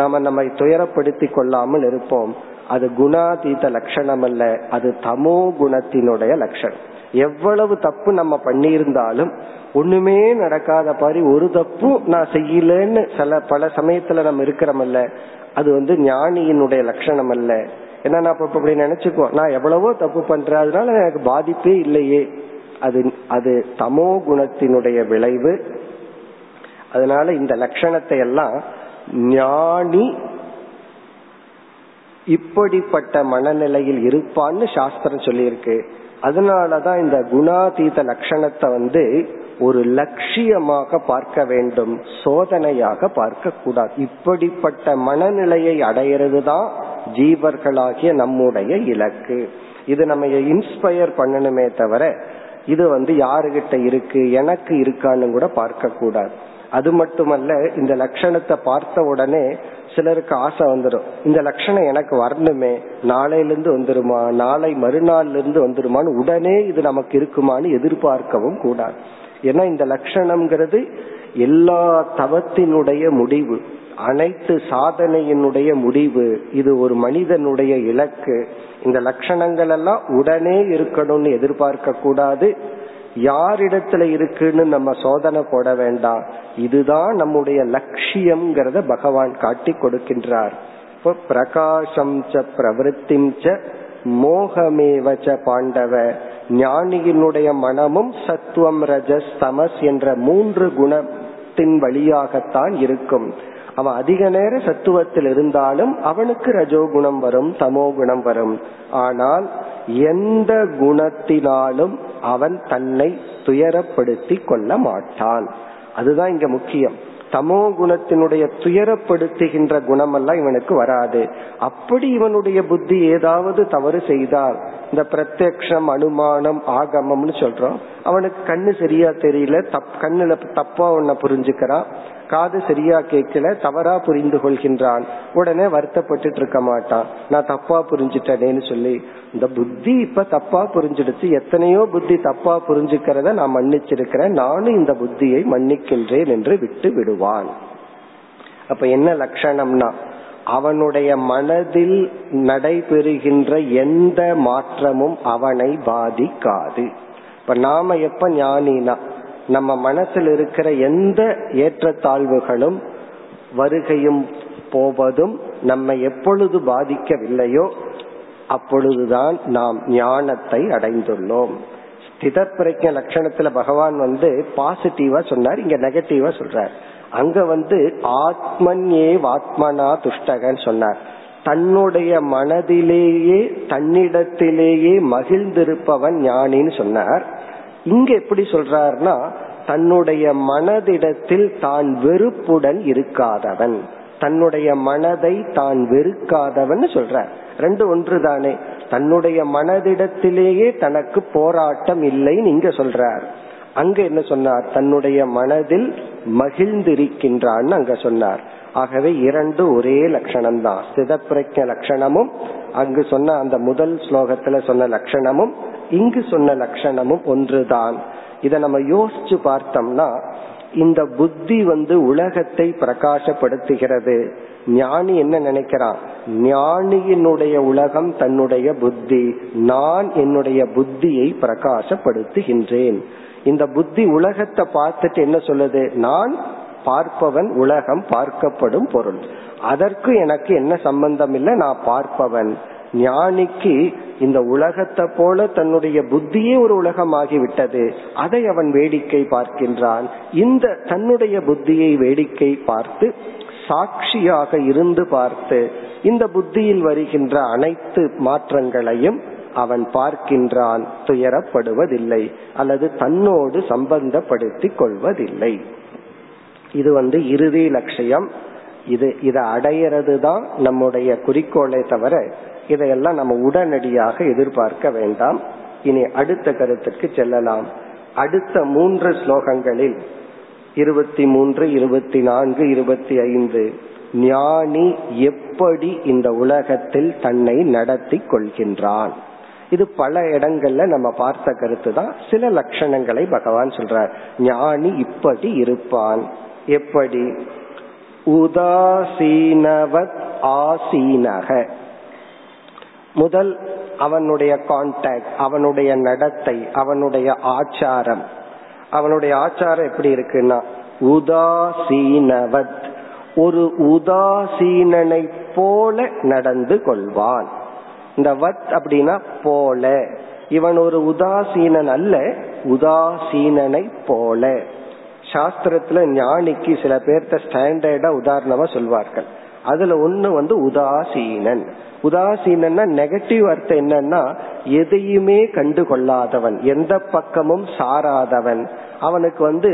நம்மை துயரப்படுத்தி கொள்ளாமல் இருப்போம். அது குணாதீத லட்சணம் அல்ல, அது தமோ குணத்தினுடைய லட்சணம். எவ்வளவு தப்பு நம்ம பண்ணியிருந்தாலும் ஒண்ணுமே நடக்காத பாரி ஒரு தப்பு நான் செய்யலன்னு பல சமயத்துல நம்ம இருக்கிறோம்ல, அது ஞானியினுடைய லட்சணம் அல்ல. ஏன்னா நான் இப்ப அப்படி நினைச்சுக்குவோம், நான் எவ்வளவோ தப்பு பண்றேன் அதனால எனக்கு பாதிப்பே இல்லையே. அது தமோ குணத்தினுடைய விளைவு. அதனால இந்த லட்சணத்தை எல்லாம் ஞானி இப்படிப்பட்ட மனநிலையில் இருப்பான்னு சாஸ்திரம் சொல்லியிருக்கு. அதனாலதான் இந்த குணாதீத லட்சணத்தை ஒரு லட்சியமாக பார்க்க வேண்டும், சோதனையாக பார்க்க கூடாது. இப்படிப்பட்ட மனநிலையை அடையிறது தான் ஜீவர்களாகிய நம்முடைய இலக்கு. இது நம்ம இன்ஸ்பயர் பண்ணணுமே தவிர இது யாருகிட்ட இருக்கு, எனக்கு இருக்கான்னு கூட பார்க்க கூடாது. அது மட்டுமல்ல, இந்த லட்சணத்தை பார்த்த உடனே சிலருக்கு ஆசை வந்துடும், இந்த லட்சணம் எனக்கு வரணுமே, நாளையிலிருந்து வந்துருமா, நாளை மறுநாள்ல இருந்து வந்துருமான்னு உடனே இது நமக்கு இருக்குமான்னு எதிர்பார்க்கவும் கூடாது. ஏன்னா இந்த லட்சணம்ங்கிறது எல்லா தவத்தினுடைய முடிவு, அனைத்து சாதனையினுடைய முடிவு, இது ஒரு மனிதனுடைய இலக்கு. இந்த லட்சணங்கள் எல்லாம் உடனே இருக்கணும்னு எதிர்பார்க்க கூடாது. யாரிடத்துல இருக்குன்னு நம்ம சோதனை போட வேண்டாம். இதுதான் நம்முடைய லட்சியம்ங்கிறத பகவான் காட்டி கொடுக்கின்றார். இப்போ பிரகாசம் ச பிரவருத்திம் ச மோகமேவச்ச பாண்டவ. ஞானியினுடைய மனமும் சத்துவம் ரஜஸ் தமஸ் என்ற மூன்று குணத்தின் வழியாகத்தான் இருக்கும். அவன் அதிக நேரம் சத்துவத்தில் இருந்தாலும் அவனுக்கு ரஜோகுணம் வரும், தமோ குணம் வரும். ஆனால் எந்த குணத்தினாலும் அவன் தன்னை துயரப்படுத்தி கொள்ள மாட்டான். அதுதான் இங்க முக்கியம். தமோ குணத்தினுடைய துயரப்படுத்துகின்ற குணமெல்லாம் இவனுக்கு வராது. அப்படி இவனுடைய புத்தி ஏதாவது தவறு செய்தால், இந்த பிரத்யக்ஷம், அனுமானம், ஆகமம்னு சொல்றோம், அவனுக்கு கண்ணு சரியா தெரியல, கண்ணுல தப்பா ஒன்ன புரிஞ்சுக்கிறான், காது சரியா கேட்கல, தவறா புரிந்து கொள்கின்றான், உடனே வருத்தப்பட்டுட்டு இருக்க மாட்டான், நான் தப்பா புரிஞ்சுட்டேன்னு சொல்லி. இந்த புத்தி இப்ப தப்பா புரிஞ்சிடுச்சு, எத்தனையோ புத்தி தப்பா புரிஞ்சுக்கிறத நான் மன்னிச்சிருக்கிறேன், நானும் இந்த புத்தியை மன்னிக்கின்றேன் என்று விட்டு விடுவான். அப்ப என்ன லட்சணம்னா, அவனுடைய மனதில் நடைபெறுகின்ற எந்த மாற்றமும் அவனை பாதிக்காது. இப்ப நாம எப்ப ஞானினா, நம்ம மனசில் இருக்கிற எந்த ஏற்றத்தாழ்வுகளும் வருகையும் போவதும் நம்மை எப்பொழுது பாதிக்கவில்லையோ அப்பொழுதுதான் நாம் ஞானத்தை அடைந்துள்ளோம். ஸ்தித பிரஜ்ஞ லட்சணத்துல பகவான் பாசிட்டிவா சொன்னார், இங்க நெகட்டிவா சொல்றார். அங்க ஆத்மன்யே வாத்மனா துஷ்டகன்னு சொன்னார். தன்னுடைய மனதிலேயே தன்னிடத்திலேயே மகிழ்ந்திருப்பவன் ஞானின்னு சொன்னார். இங்க எப்படி சொல்றாருன்னா, தன்னுடைய மனதிடத்தில் தான் வெறுப்புடன் இருக்காதவன், தன்னுடைய மனதை தான் வெறுக்காதவன் சொல்றார். ரெண்டு ஒன்று தானே. தன்னுடைய மனதிடத்திலேயே தனக்கு போராட்டம் இல்லைன்னு இங்க சொல்றார். அங்க என்ன சொன்னார், தன்னுடைய மனதில் மகிழ்ந்திருக்கின்றான்னு அங்க சொன்னார். ஆகவே இரண்டு ஒரே லட்சணம் தான், ஸ்திதப்பிரஜ்ஞ லட்சணமும் அங்கு சொன்ன அந்த முதல் ஸ்லோகத்துல சொன்ன லட்சணமும் இங்கு சொன்ன லட்சணமும் ஒன்றுதான். இத நம்ம யோசிச்சு பார்த்தோம்னா, இந்த புத்தி உலகத்தை பிரகாசப்படுத்துகிறது. ஞானி என்ன நினைக்கிறான், ஞானியினுடைய உலகம் தன்னுடைய புத்தி, நான் என்னுடைய புத்தியை பிரகாசப்படுத்துகின்றேன். இந்த புத்தி உலகத்தை பார்த்துட்டு என்ன சொல்லுது, நான் பார்ப்பவன், உலகம் பார்க்கப்படும் பொருள், அதற்கு எனக்கு என்ன சம்பந்தம் இல்லை, நான் பார்ப்பவன். ஞானிக்கு இந்த உலகத்தை போல தன்னுடைய புத்தியே ஒரு உலகமாகிவிட்டது, அதை அவன் வேடிக்கை பார்க்கின்றான். இந்த தன்னுடைய புத்தியை வேடிக்கை பார்த்து, சாட்சியாக இருந்து பார்த்து, இந்த புத்தியில் வருகின்ற அனைத்து மாற்றங்களையும் அவன் பார்க்கின்றான், துயரப்படுவதில்லை அல்லது தன்னோடு சம்பந்தப்படுத்தி கொள்வதில்லை. இது இறுதி லட்சியம். இதை அடையிறது தான் நம்முடைய குறிக்கோளை தவிர இதையெல்லாம் நம்ம உடனடியாக எதிர்பார்க்க வேண்டாம். இனி அடுத்த கருத்துக்கு செல்லலாம். அடுத்த மூன்று ஸ்லோகங்களில் 23, 24, 25 ஞானி எப்படி இந்த உலகத்தில் தன்னை நடத்தி கொள்கின்றான். இது பல இடங்கள்ல நம்ம பார்த்த கருத்து தான். சில லட்சணங்களை பகவான் சொல்றார், ஞானி இப்படி இருப்பான். எப்படி? உதாசீனவத் ஆசீனக. முதல் அவனுடைய கான்டாக்ட், அவனுடைய நடத்தை, அவனுடைய ஆச்சாரம். அவனுடைய ஆச்சாரம் எப்படி இருக்குன்னா, உதாசீனவத், ஒரு உதாசீனனை போல நடந்து கொள்வான். இந்த வத் அப்படின்னா போல, இவன் ஒரு உதாசீனன் அல்ல, உதாசீனனை போல. சாஸ்திரத்துல ஞானிக்கு சில பேர்த்த ஸ்டாண்டர்டா உதாரணமா சொல்வார்கள். அதுல ஒண்ணு வந்து உதாசீனன். உதாசீனன்னா நெகட்டிவ் அர்த்தம் என்னன்னா எதையுமே கண்டு கொள்ளாதவன், எந்த பக்கமும் சாராதவன். அவனுக்கு வந்து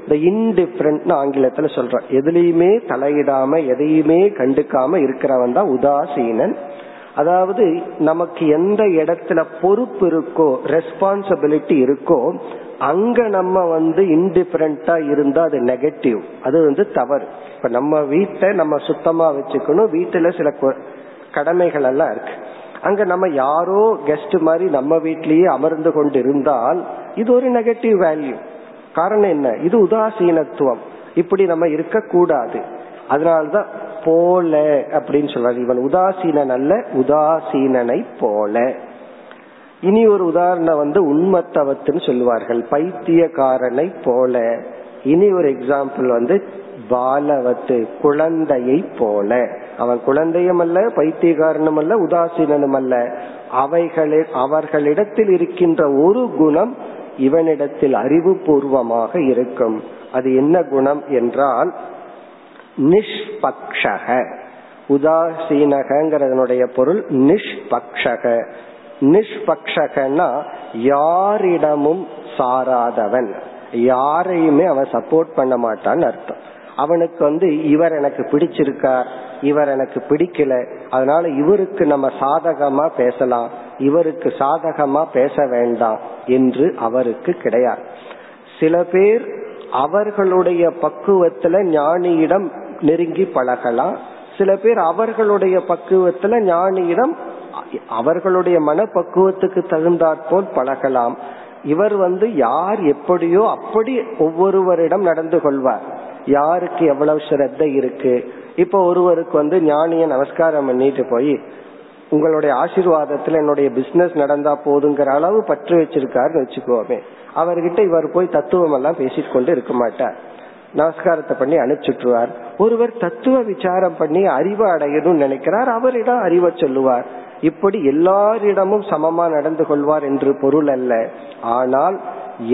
இந்த இன்டிஃபரண்ட் ஆங்கிலத்துல சொல்றான், எதுலையுமே தலையிடாம எதையுமே கண்டுக்காம இருக்கிறவன் தான் உதாசீனன். அதாவது நமக்கு எந்த இடத்துல பொறுப்பு இருக்கோ, ரெஸ்பான்சிபிலிட்டி இருக்கோ, அங்க நம்ம வந்து இன்டிஃபரண்டா இருந்தா அது நெகட்டிவ், அது வந்து தவறு. இப்ப நம்ம வீட்டை நம்ம சுத்தமா வச்சுக்கணும், வீட்டுல சில கடமைகள் எல்லாம் இருக்கு. அங்க நம்ம யாரோ கெஸ்ட் மாதிரி நம்ம வீட்லயே அமர்ந்து கொண்டு இருந்தால் இது ஒரு நெகட்டிவ் வேல்யூ. காரணம் என்ன? இது உதாசீனத்துவம். இப்படி நம்ம இருக்க கூடாது. அதனால்தான் போல அப்படின்னு சொல்றாரு, இவன் உதாசீனன் அல்ல, உதாசீனனை போல. இனி ஒரு உதாரணம் வந்து உண்மத்தவத்துன்னு சொல்லுவார்கள், பைத்தியக்காரனை போல. இனி ஒரு எக்ஸாம்பிள் வந்து பாலவத்து, குழந்தையை போல. அவன் குழந்தையும் அல்ல, பைத்தியக்காரனும் அல்ல, உதாசீனனும் அல்ல. அவர்களிடத்தில் இருக்கின்ற ஒரு குணம் இவனிடத்தில் அறிவுபூர்வமாக இருக்கும். அது என்ன குணம் என்றால் நிஷ்பக்ஷக. உதாசீனகங்கிறதனுடைய பொருள் நிஷ்பக்ஷக. நிஷ்பக்ஷகனா யாரிடமும் சாராதவன், யாரையுமே அவன் சப்போர்ட் பண்ண மாட்டான்னு அர்த்தம். அவனுக்கு வந்து இவர் எனக்கு பிடிச்சிருக்கார், இவர் எனக்கு பிடிக்கல, அதனால இவருக்கு நம்ம சாதகமா பேசலாம், இவருக்கு சாதகமா பேச வேண்டாம் என்று அவருக்கு கிடையாது. சில பேர் அவர்களுடைய பக்குவத்துல ஞானியிடம் நெருங்கி பழகலாம், சில பேர் அவர்களுடைய பக்குவத்துல ஞானியிடம் அவர்களுடைய மனப்பக்குவத்துக்கு தகுந்தாற்போல் பழகலாம். இவர் வந்து யார் எப்படியோ அப்படி ஒவ்வொருவரிடம் நடந்து கொள்வார், யாருக்கு எவ்வளவு ஸ்ரத்தை இருக்கு. இப்ப ஒருவருக்கு வந்து ஞானிய நமஸ்காரம் பண்ணிட்டு போய் உங்களுடைய ஆசீர்வாதத்துல என்னுடைய பிசினஸ் நடந்தா போதுங்கிற அளவு பற்று வச்சிருக்காருன்னு வச்சுக்கோமே, அவர்கிட்ட இவர் போய் தத்துவம் எல்லாம் பேசிட்டு கொண்டு இருக்க மாட்டார், நமஸ்காரத்தை பண்ணி அனுப்பிச்சுட்டுருவார். ஒருவர் தத்துவ விசாரம் பண்ணி அறிவை அடையணும்னு நினைக்கிறார், அவரிடம் அறிவை சொல்லுவார். இப்படி எல்லாரிடமும் சமமா நடந்து கொள்வார் என்று பொருள் அல்ல. ஆனால்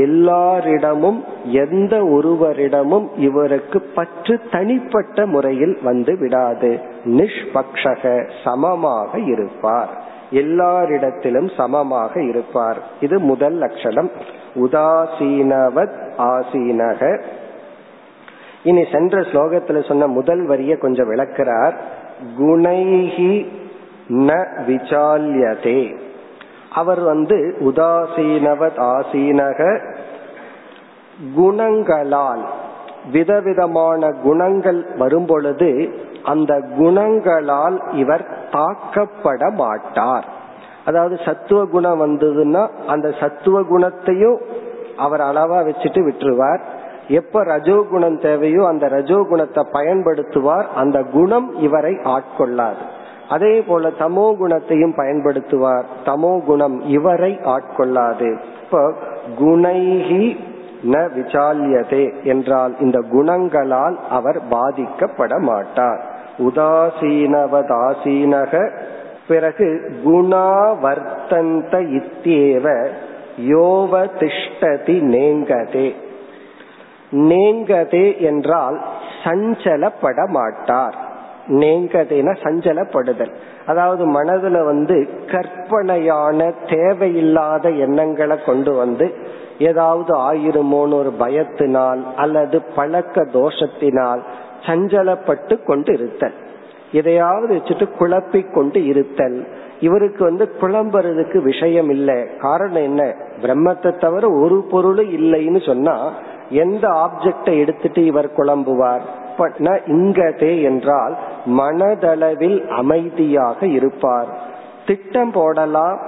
எல்லாரிடமும் எந்த ஒருவரிடமும் இவருக்கு பற்று தனிப்பட்ட முறையில் வந்து விடாது. நிஷ்பக்ஷக, சமமாக இருப்பார், எல்லாரிடத்திலும் சமமாக இருப்பார். இது முதல் லட்சணம், உதாசீனவத் ஆசீனக. இனி சென்ற ஸ்லோகத்துல சொன்ன முதல் வரியை கொஞ்சம் விளக்கிறார். குணைஹி ந விசால்யதே. அவர் வந்து உதாசீனவத் ஆசீனக குணங்களால், விதவிதமான குணங்கள் வரும்பொழுது அந்த குணங்களால் இவர் தாக்கப்பட மாட்டார். அதாவது சத்துவ குணம் வந்ததுன்னா அந்த சத்துவ குணத்தையும் அவர் அளவா வச்சுட்டு விட்டுருவார். எப்ப ரஜோகுணம் தேவையோ அந்த ரஜோகுணத்தை பயன்படுத்துவார், அந்த குணம் இவரை ஆட்கொள்ளாது. அதே போல தமோ குணத்தையும் பயன்படுத்துவார், தமோ குணம் இவரை ஆட்கொள்ளாது. இப்ப குணைஹி ந விசால்யதே என்றால் இந்த குணங்களால் அவர் பாதிக்கப்பட மாட்டார். உதாசீனவதாசீனக. பிறகு குணாவர்த்தந்த இத்யேவ யோவ திஷ்டதி நேங்கதே. நேங்கதே என்றால் சஞ்சலப்பட மாட்டார். நேங்கதேனா சஞ்சலப்படுதல். அதாவது மனதுல வந்து கற்பனையான தேவையில்லாத எண்ணங்களை கொண்டு வந்து ஏதாவது ஆயிருமோன்னு ஒரு பயத்தினால் அல்லது பழக்க தோஷத்தினால் சஞ்சலப்பட்டு கொண்டு இருத்தல், எதையாவது வச்சுட்டு குழப்பி கொண்டு இருத்தல். இவருக்கு வந்து குழம்புறதுக்கு விஷயம் இல்லை. காரணம் என்ன? பிரம்மத்தை தவிர ஒரு பொருளும் இல்லைன்னு சொன்னா எந்த ஆப்ஜெக்டை எடுத்துட்டு இவர் குழம்புவார்? பண்ண இங்கதே என்றால் மனதளவில் அமைதியாக இருப்பார். திட்டம் போடலாம்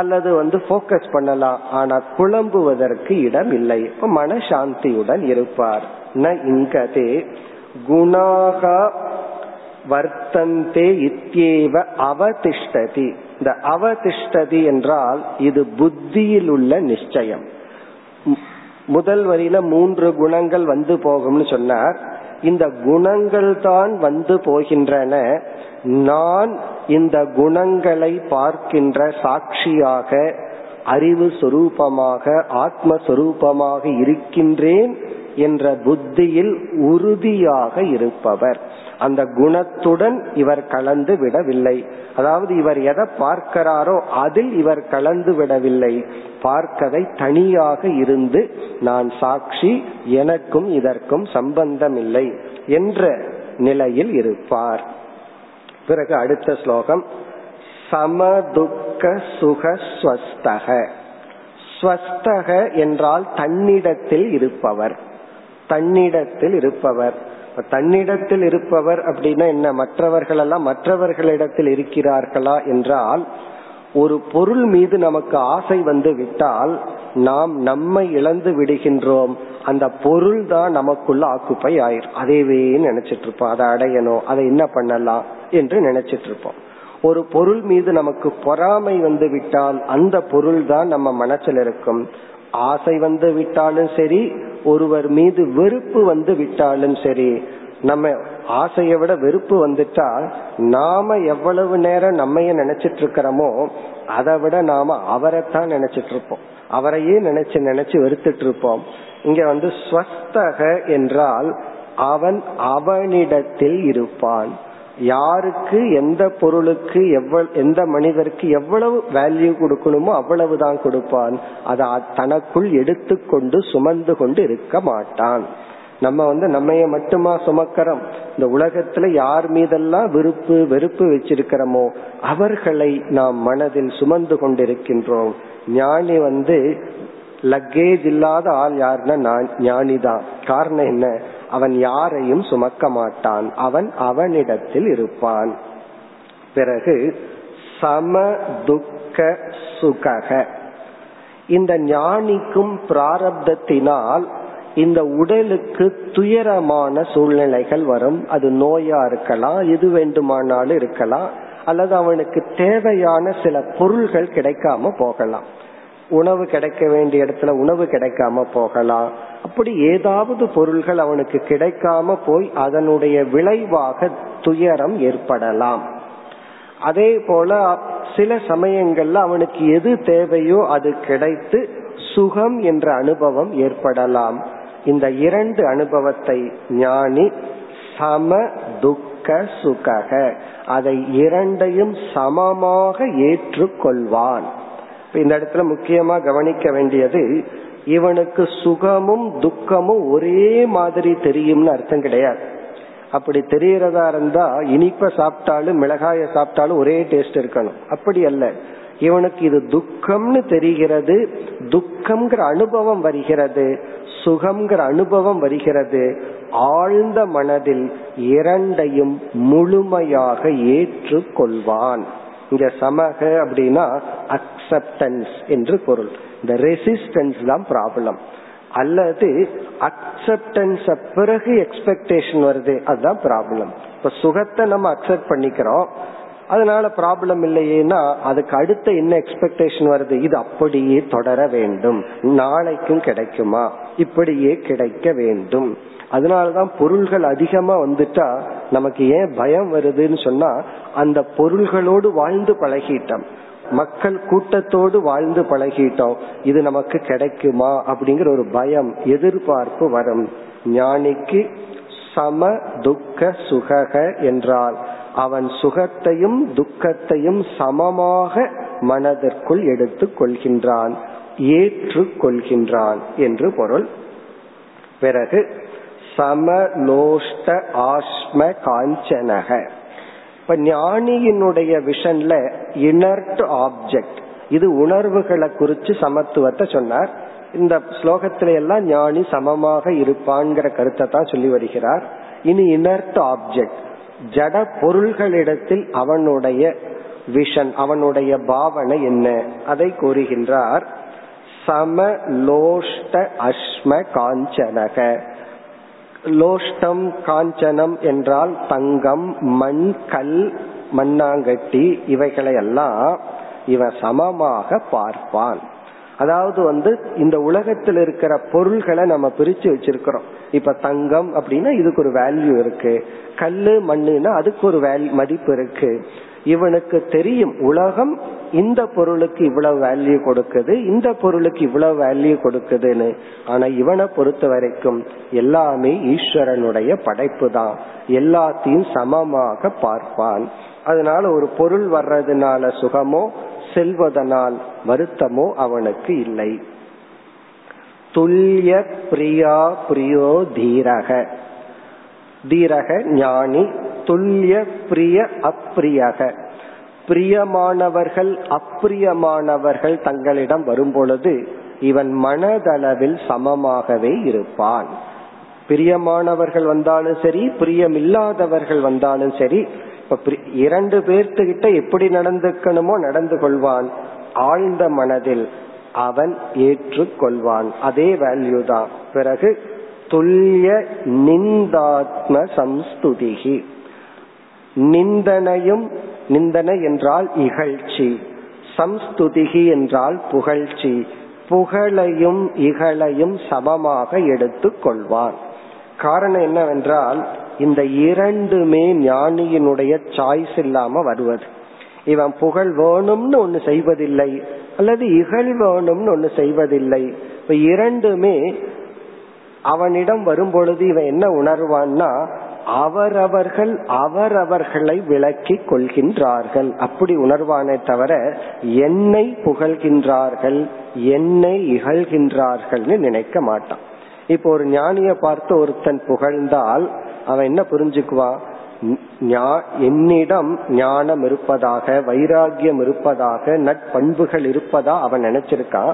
அல்லது போக்கஸ் பண்ணலாம், ஆனா குழம்புவதற்கு இடம் இல்லை. மனசாந்தியுடன் இருப்பார். ந இங்கதே குணாக வர்த்தந்தே இத்யேவ அவதிஷ்டதி. இந்த அவதிஷ்டதி என்றால் இது புத்தியில் உள்ள நிச்சயம். முதல் வரியில மூன்று குணங்கள் வந்து போகும்னு சொன்னார். இந்த குணங்கள் தான் வந்து போகின்றன. நான் இந்த குணங்களை பார்க்கின்ற சாட்சியாக, அறிவு சொரூபமாக, ஆத்மஸ்வரூபமாக இருக்கின்றேன் என்ற புத்தியில் உறுதியாக இருப்பவர். அந்த குணத்துடன் இவர் கலந்து விடவில்லை. அதாவது இவர் எதை பார்க்கிறாரோ அதில் இவர் கலந்து விடவில்லை. பார்க்கதை தனியாக இருந்து நான் சாட்சி, எனக்கும் இதற்கும் சம்பந்தமில்லை என்ற நிலையில் இருப்பார். பிறகு அடுத்த ஸ்லோகம் சமதுக்க சுகஸ்வஸ்தக. ஸ்வஸ்தக என்றால் தன்னிடத்தில் இருப்பவர். தன்னிடத்தில் இருப்பவர், தன்னிடத்தில் இருப்பவர் அப்படின்னா என்ன? மற்றவர்கள் எல்லாம் மற்றவர்களிடத்தில் இருக்கிறார்களா என்றால், ஒரு பொருள் மீது நமக்கு ஆசை வந்து விட்டால் நாம் நம்மை இழந்து விடுகின்றோம். அந்த பொருள் தான் நமக்குள்ள ஆக்குப்பை ஆயிரும். அதைவே நினைச்சிட்டு இருப்போம், அதை அடையணும், அதை என்ன பண்ணலாம் என்று நினைச்சிட்டு இருப்போம். ஒரு பொருள் மீது நமக்கு பொறாமை வந்து விட்டால் அந்த பொருள் தான் நம்ம மனசில் இருக்கும். ஆசை வந்து விட்டாலும் சரி, ஒருவர் மீது வெறுப்பு வந்து விட்டாலும் சரி, நம்ம ஆசையை விட வெறுப்பு வந்துட்டா நாம எவ்வளவு நேரம் நம்மைய நினைச்சிட்டு இருக்கிறோமோ அதை விட நாம அவரைத்தான் நினைச்சிட்டு இருப்போம். அவரையே நினைச்சு நினைச்சு வெறுத்துட்டு இருப்போம். இங்க ஸ்வஸ்தக என்றால் அவன் அவனிடத்தில் இருப்பான். யாருக்கு எந்த பொருளுக்கு எந்த மனிதருக்கு எவ்வளவு வேல்யூ கொடுக்கணுமோ அவ்வளவுதான் கொடுப்பான். அதை தனக்குள் எடுத்து கொண்டு சுமந்து கொண்டு இருக்க மாட்டான். நம்ம நம்மைய மட்டுமா சுமக்கிறோம்? இந்த உலகத்துல யார் மீதெல்லாம் விருப்பு வெறுப்பு வச்சிருக்கிறோமோ அவர்களை நாம் மனதில் சுமந்து கொண்டிருக்கின்றோம். ஞானி லக்கேஜ் இல்லாத ஆள் யாருன்னா நான் ஞானிதான். காரணம் என்ன? அவன் யாரையும் சுமக்க மாட்டான், அவன் அவனிடத்தில் இருப்பான். பிறகு சம துக்க சுகக. இந்த ஞானிக்கும் பிராரப்தத்தினால் இந்த உடலுக்கு துயரமான சூழ்நிலைகள் வரும். அது நோயா இருக்கலாம், எது வேண்டுமானாலும் இருக்கலாம், அல்லது அவனுக்கு தேவையான சில பொருள்கள் கிடைக்காம போகலாம். உணவு கிடைக்க வேண்டிய இடத்துல உணவு கிடைக்காம போகலாம். அப்படி ஏதாவது பொருள்கள் அவனுக்கு கிடைக்காம போய் அதனுடைய விளைவாக துயரம் ஏற்படலாம். அதே போல சில சமயங்கள்ல அவனுக்கு எது தேவையோ அது கிடைத்து சுகம் என்ற அனுபவம் ஏற்படலாம். இந்த இரண்டு அனுபவத்தை ஞானி சம துக்க சுகக, அதை இரண்டையும் சமமாக ஏற்றுக்கொள்வான். இந்த இடத்துல முக்கியமா கவனிக்க வேண்டியது, இவனுக்கு சுகமும் துக்கமும் ஒரே மாதிரி தெரியும்னு அர்த்தம் கிடையாது. அப்படி தெரியறதா இருந்தா இனிப்ப சாப்பிட்டாலும் மிளகாய சாப்பிட்டாலும் ஒரே டேஸ்ட் இருக்கணும், அப்படி அல்ல. இவனுக்கு இது துக்கம்னு தெரிகிறது, துக்கம்ங்கிற அனுபவம் வருகிறது, சுகம்ங்கிற அனுபவம் வருகிறது. ஆழ்ந்த மனதில் இரண்டையும் முழுமையாக ஏற்று கொள்வான். இங்க சமக அப்படின்னா அக்செப்டன்ஸ் என்று பொருள். இந்த ரெசிஸ்டன்ஸ் தான் ப்ராப்ளம். அல்லது அக்செப்டன்ஸ் பிறகு எக்ஸ்பெக்டேஷன் வருது, அதுதான் ப்ராப்ளம். இப்ப சுகத்தை நம்ம அக்செப்ட் பண்ணிக்கிறோம், அதனால ப்ராப்ளம் இல்லையேனா அதுக்கு அடுத்த என்ன எக்ஸ்பெக்டேஷன் வருது? இது அப்படியே தொடர வேண்டும், நாளைக்கும் கிடைக்குமா, இப்படியே கிடைக்க வேண்டும். அதனாலதான் பொருள்கள் அதிகமா வந்துட்டா நமக்கு ஏன் பயம் வருதுன்னு சொன்னா, அந்த பொருள்களோடு வாழ்ந்து பழகிட்டோம், மக்கள் கூட்டத்தோடு வாழ்ந்து பழகிட்டோம். இது நமக்கு கிடைக்குமா அப்படிங்கிற ஒரு பயம், எதிர்பார்ப்பு வரும். ஞானிக்கு சம துக்க சுகக என்றால் அவன் சுகத்தையும் துக்கத்தையும் சமமாக மனதிற்குள் எடுத்து கொள்கின்றான், ஏற்று கொள்கின்றான் என்று பொருள். பிறகு சமலோஷ்ட ஆஸ்ம காஞ்சனக. இப்ப ஞானியினுடைய விஷன்ல இனர்ட் ஆப்ஜெக்ட், இது உணர்வுகளை குறிச்சு சமத்துவத்தை சொன்னார். இந்த ஸ்லோகத்தில எல்லாம் ஞானி சமமாக இருப்பான்கிற கருத்தை தான் சொல்லி வருகிறார். இனி இனர்ட் ஆப்ஜெக்ட், ஜட பொருள்களிடத்தில் அவனுடைய விஷன், அவனுடைய பாவனை என்ன, அதை கூறுகின்றார். சமலோஷ்ட அஸ்ம காஞ்சனக. லோஷ்டம் காஞ்சனம் என்றால் தங்கம், மண், கல், மண்ணாங்கட்டி இவைகளையெல்லாம் இவன் சமமாக பார்ப்பான். அதாவது இந்த உலகத்தில் இருக்கிற பொருள்களை நம்ம பிரிச்சு வச்சிருக்கிறோம். இப்ப தங்கம் அப்படின்னா இதுக்கு ஒரு வேல்யூ இருக்கு, கல்லு மண்ணுன்னா அதுக்கு ஒரு மதிப்பு இருக்கு. இவனுக்கு தெரியும் உலகம் இந்த பொருளுக்கு இவ்வளவு வேல்யூ கொடுக்குது, இந்த பொருளுக்கு இவ்வளவு வேல்யூ கொடுக்குதுன்னு. ஆனா இவனை பொறுத்த வரைக்கும் எல்லாமே ஈஸ்வரனுடைய படைப்பு தான், எல்லாத்தையும் சமமாக பார்ப்பான். அதனால ஒரு பொருள் வர்றதுனால சுகமோ செல்வதனால் வருத்தமோ அவனுக்கு இல்லை. துல்லிய பிரியா பிரியோ தீரக. தீரக ஞானி, துல்லிய பிரிய அப்பிரியக. பிரியமானவர்கள் அப்பிரியமானவர்கள் தங்களிடம் வரும்பொழுது இவன் மனதளவில் சமமாகவே இருப்பான். பிரியமானவர்கள் வந்தாலும் சரி, பிரியமில்லாதவர்கள் வந்தாலும் சரி, இரண்டு பேர்த்துக்கிட்ட எப்படி நடந்துக்கணுமோ நடந்து கொள்வான். ஆழ்ந்த மனதில் அவன் ஏற்றுக்கொள்வான், அதே வேல்யூ தான். பிறகு துல்லிய நிந்தாத்ம சம்ஸ்துதிஹி. நிந்தனையும், நிந்தனை என்றால் இகழ்ச்சி, சம்ஸ்துதிஹி என்றால் புகழ்ச்சி. புகழையும் இகழையும் சமமாக எடுத்துக் கொள்வான். காரணம் என்னவென்றால் இந்த இரண்டுமே ஞானியினுடைய சாய்ஸ் இல்லாம வருவது. இவன் புகழ் வேணும்னு ஒன்னு செய்வதில்லை, அல்லது இகழ் வேணும்னு ஒன்னு செய்வதில்லை. இப்ப இரண்டுமே அவனிடம் வரும்பொழுது இவன் என்ன உணர்வான்னா, அவரவர்கள் அவரவர்களை விளக்கி கொள்கின்றார்கள் அப்படி உணர்வானே தவிர என்னை புகழ்கின்றார்கள் என்னை இகழ்கின்றார்கள்னு நினைக்க மாட்டான். இப்போ ஒரு ஞானியை பார்த்து ஒருத்தன் புகழ்ந்தால் அவன் என்ன புரிஞ்சுக்குவான், என்னிடம் ஞானம் இருப்பதாக, வைராகியம் இருப்பதாக, நட்பண்புகள் இருப்பதா அவன் நினைச்சிருக்கான்.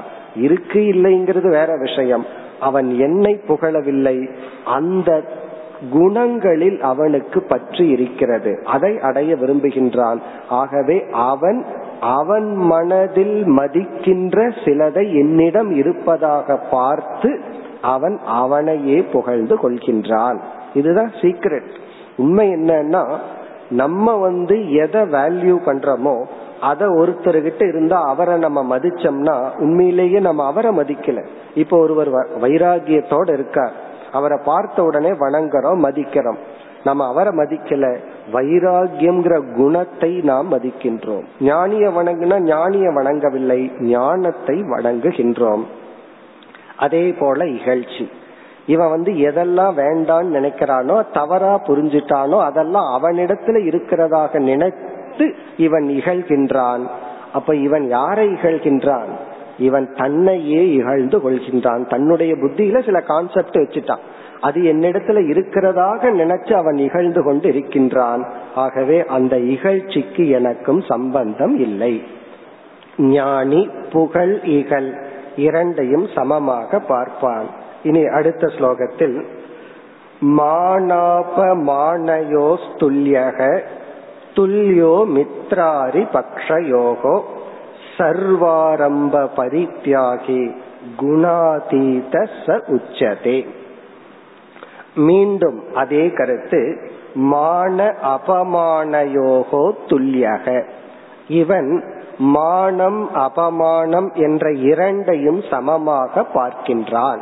இருக்கு இல்லைங்கிறது வேற விஷயம், அவன் என்னை புகழவில்லை, அந்த குணங்களில் அவனுக்கு பற்று இருக்கிறது, அதை அடைய விரும்புகின்றான். ஆகவே அவன் அவன் மனதில் மதிக்கின்ற சிலதை என்னிடம் இருப்பதாக பார்த்து அவன் அவனையே புகழ்ந்து கொள்கின்றான். இதுதான் சீக்ரெட். உண்மை என்னன்னா, நம்ம எதை வேல்யூ பண்றோமோ அத ஒருத்தர்கிட்ட இருந்தா அவரை நம்ம மதிச்சோம்னா உண்மையிலேயே நம்ம அவரை மதிக்கல. இப்ப ஒருவர் வைராகியத்தோட இருக்கார், அவரை பார்த்த உடனே வணங்குறோம், மதிக்கிறோம். நம்ம அவரை மதிக்கல, வைராகியம்ங்கிற குணத்தை நாம் மதிக்கின்றோம். ஞானிய வணங்குனா ஞானிய வணங்கவில்லை, ஞானத்தை வணங்குகின்றோம். அதே போல இகழ்ச்சி, இவன் எதெல்லாம் வேண்டான்னு நினைக்கிறானோ, தவறா புரிஞ்சிட்டானோ, அதெல்லாம் அவனிடத்துல இருக்கிறதாக நினைத்து இவன் இகழ்கின்றான். அப்ப இவன் யாரை இகழ்கின்றான், இவன் தன்னையே இகழ்ந்து கொள்கின்றான். தன்னுடைய புத்தியில சில கான்செப்ட் வச்சுட்டான், அது என்னிடத்துல இருக்கிறதாக நினைச்சு அவன் இகழ்ந்து கொண்டு இருக்கின்றான். ஆகவே அந்த இகழ்ச்சிக்கு எனக்கும் சம்பந்தம் இல்லை. ஞானி புகழ் இகழ் இரண்டையும் சமமாக பார்ப்பான். இனி அடுத்த ஸ்லோகத்தில் மானாபமானயோஸ்துல்யக துல்யோ மித்ராரி பக்ஷயோகோ சர்வாரம்ப பரித்யாகி குணாதீத ச உச்சதே. மீண்டும் அதே கருத்து, மான அபமானயோகோ துல்யக. இவன் மானம் அபமானம் என்ற இரண்டையும் சமமாக பார்க்கின்றான்.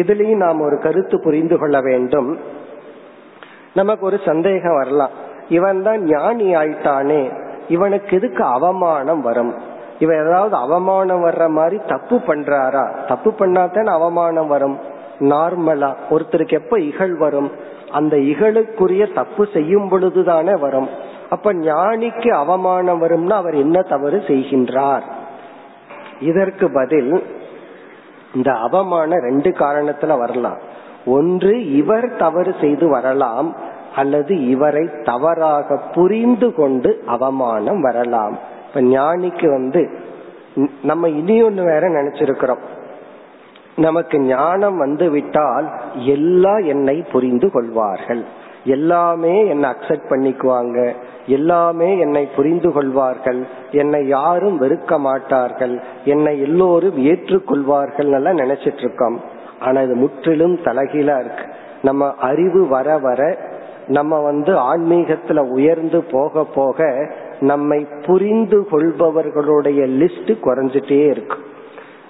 இதுலயும் நாம் ஒரு கருத்து புரிந்து கொள்ள வேண்டும். நமக்கு ஒரு சந்தேகம் வரலாம், இவன் தான் ஞானி ஆயிட்டானே, இவனுக்கு எதுக்கு அவமானம் வரும், இவன் ஏதாவது அவமானம் வர்ற மாதிரி தப்பு பண்றாரா, தப்பு பண்ணாதான் அவமானம் வரும். நார்மலா ஒருத்தருக்கு எப்ப இகழ் வரும், அந்த இகழுக்குரிய தப்பு செய்யும் பொழுதுதானே வரும். அப்ப ஞானிக்கு அவமானம் வரும்னா அவர் என்ன தவறு செய்கின்றார்? இதற்கு பதில், இந்த அவமான ரெண்டு காரணத்துல வரலாம். ஒன்று, இவர் தவறு செய்து வரலாம், அல்லது இவரை தவறாக புரிந்து கொண்டு அவமானம் வரலாம். இப்ப ஞானிக்கு நம்ம இனி ஒண்ணு வேற நினைச்சிருக்கிறோம், நமக்கு ஞானம் வந்து விட்டால் எல்லாம் என்னை புரிந்து கொள்வார்கள், எல்லாமே என்னை அக்செப்ட் பண்ணிக்குவாங்க, எல்லாமே என்னை புரிந்து கொள்வார்கள், என்னை யாரும் வெறுக்க மாட்டார்கள், என்னை எல்லோரும் ஏற்றுக்கொள்வார்கள் எல்லாம் நினைச்சிட்டு இருக்கோம். ஆனா இது முற்றிலும் தலைகீழா இருக்கு. நம்ம அறிவு வர வர நம்ம ஆன்மீகத்துல உயர்ந்து போக போக நம்மை புரிந்து கொள்பவர்களுடைய லிஸ்ட் குறைஞ்சிட்டே இருக்கு.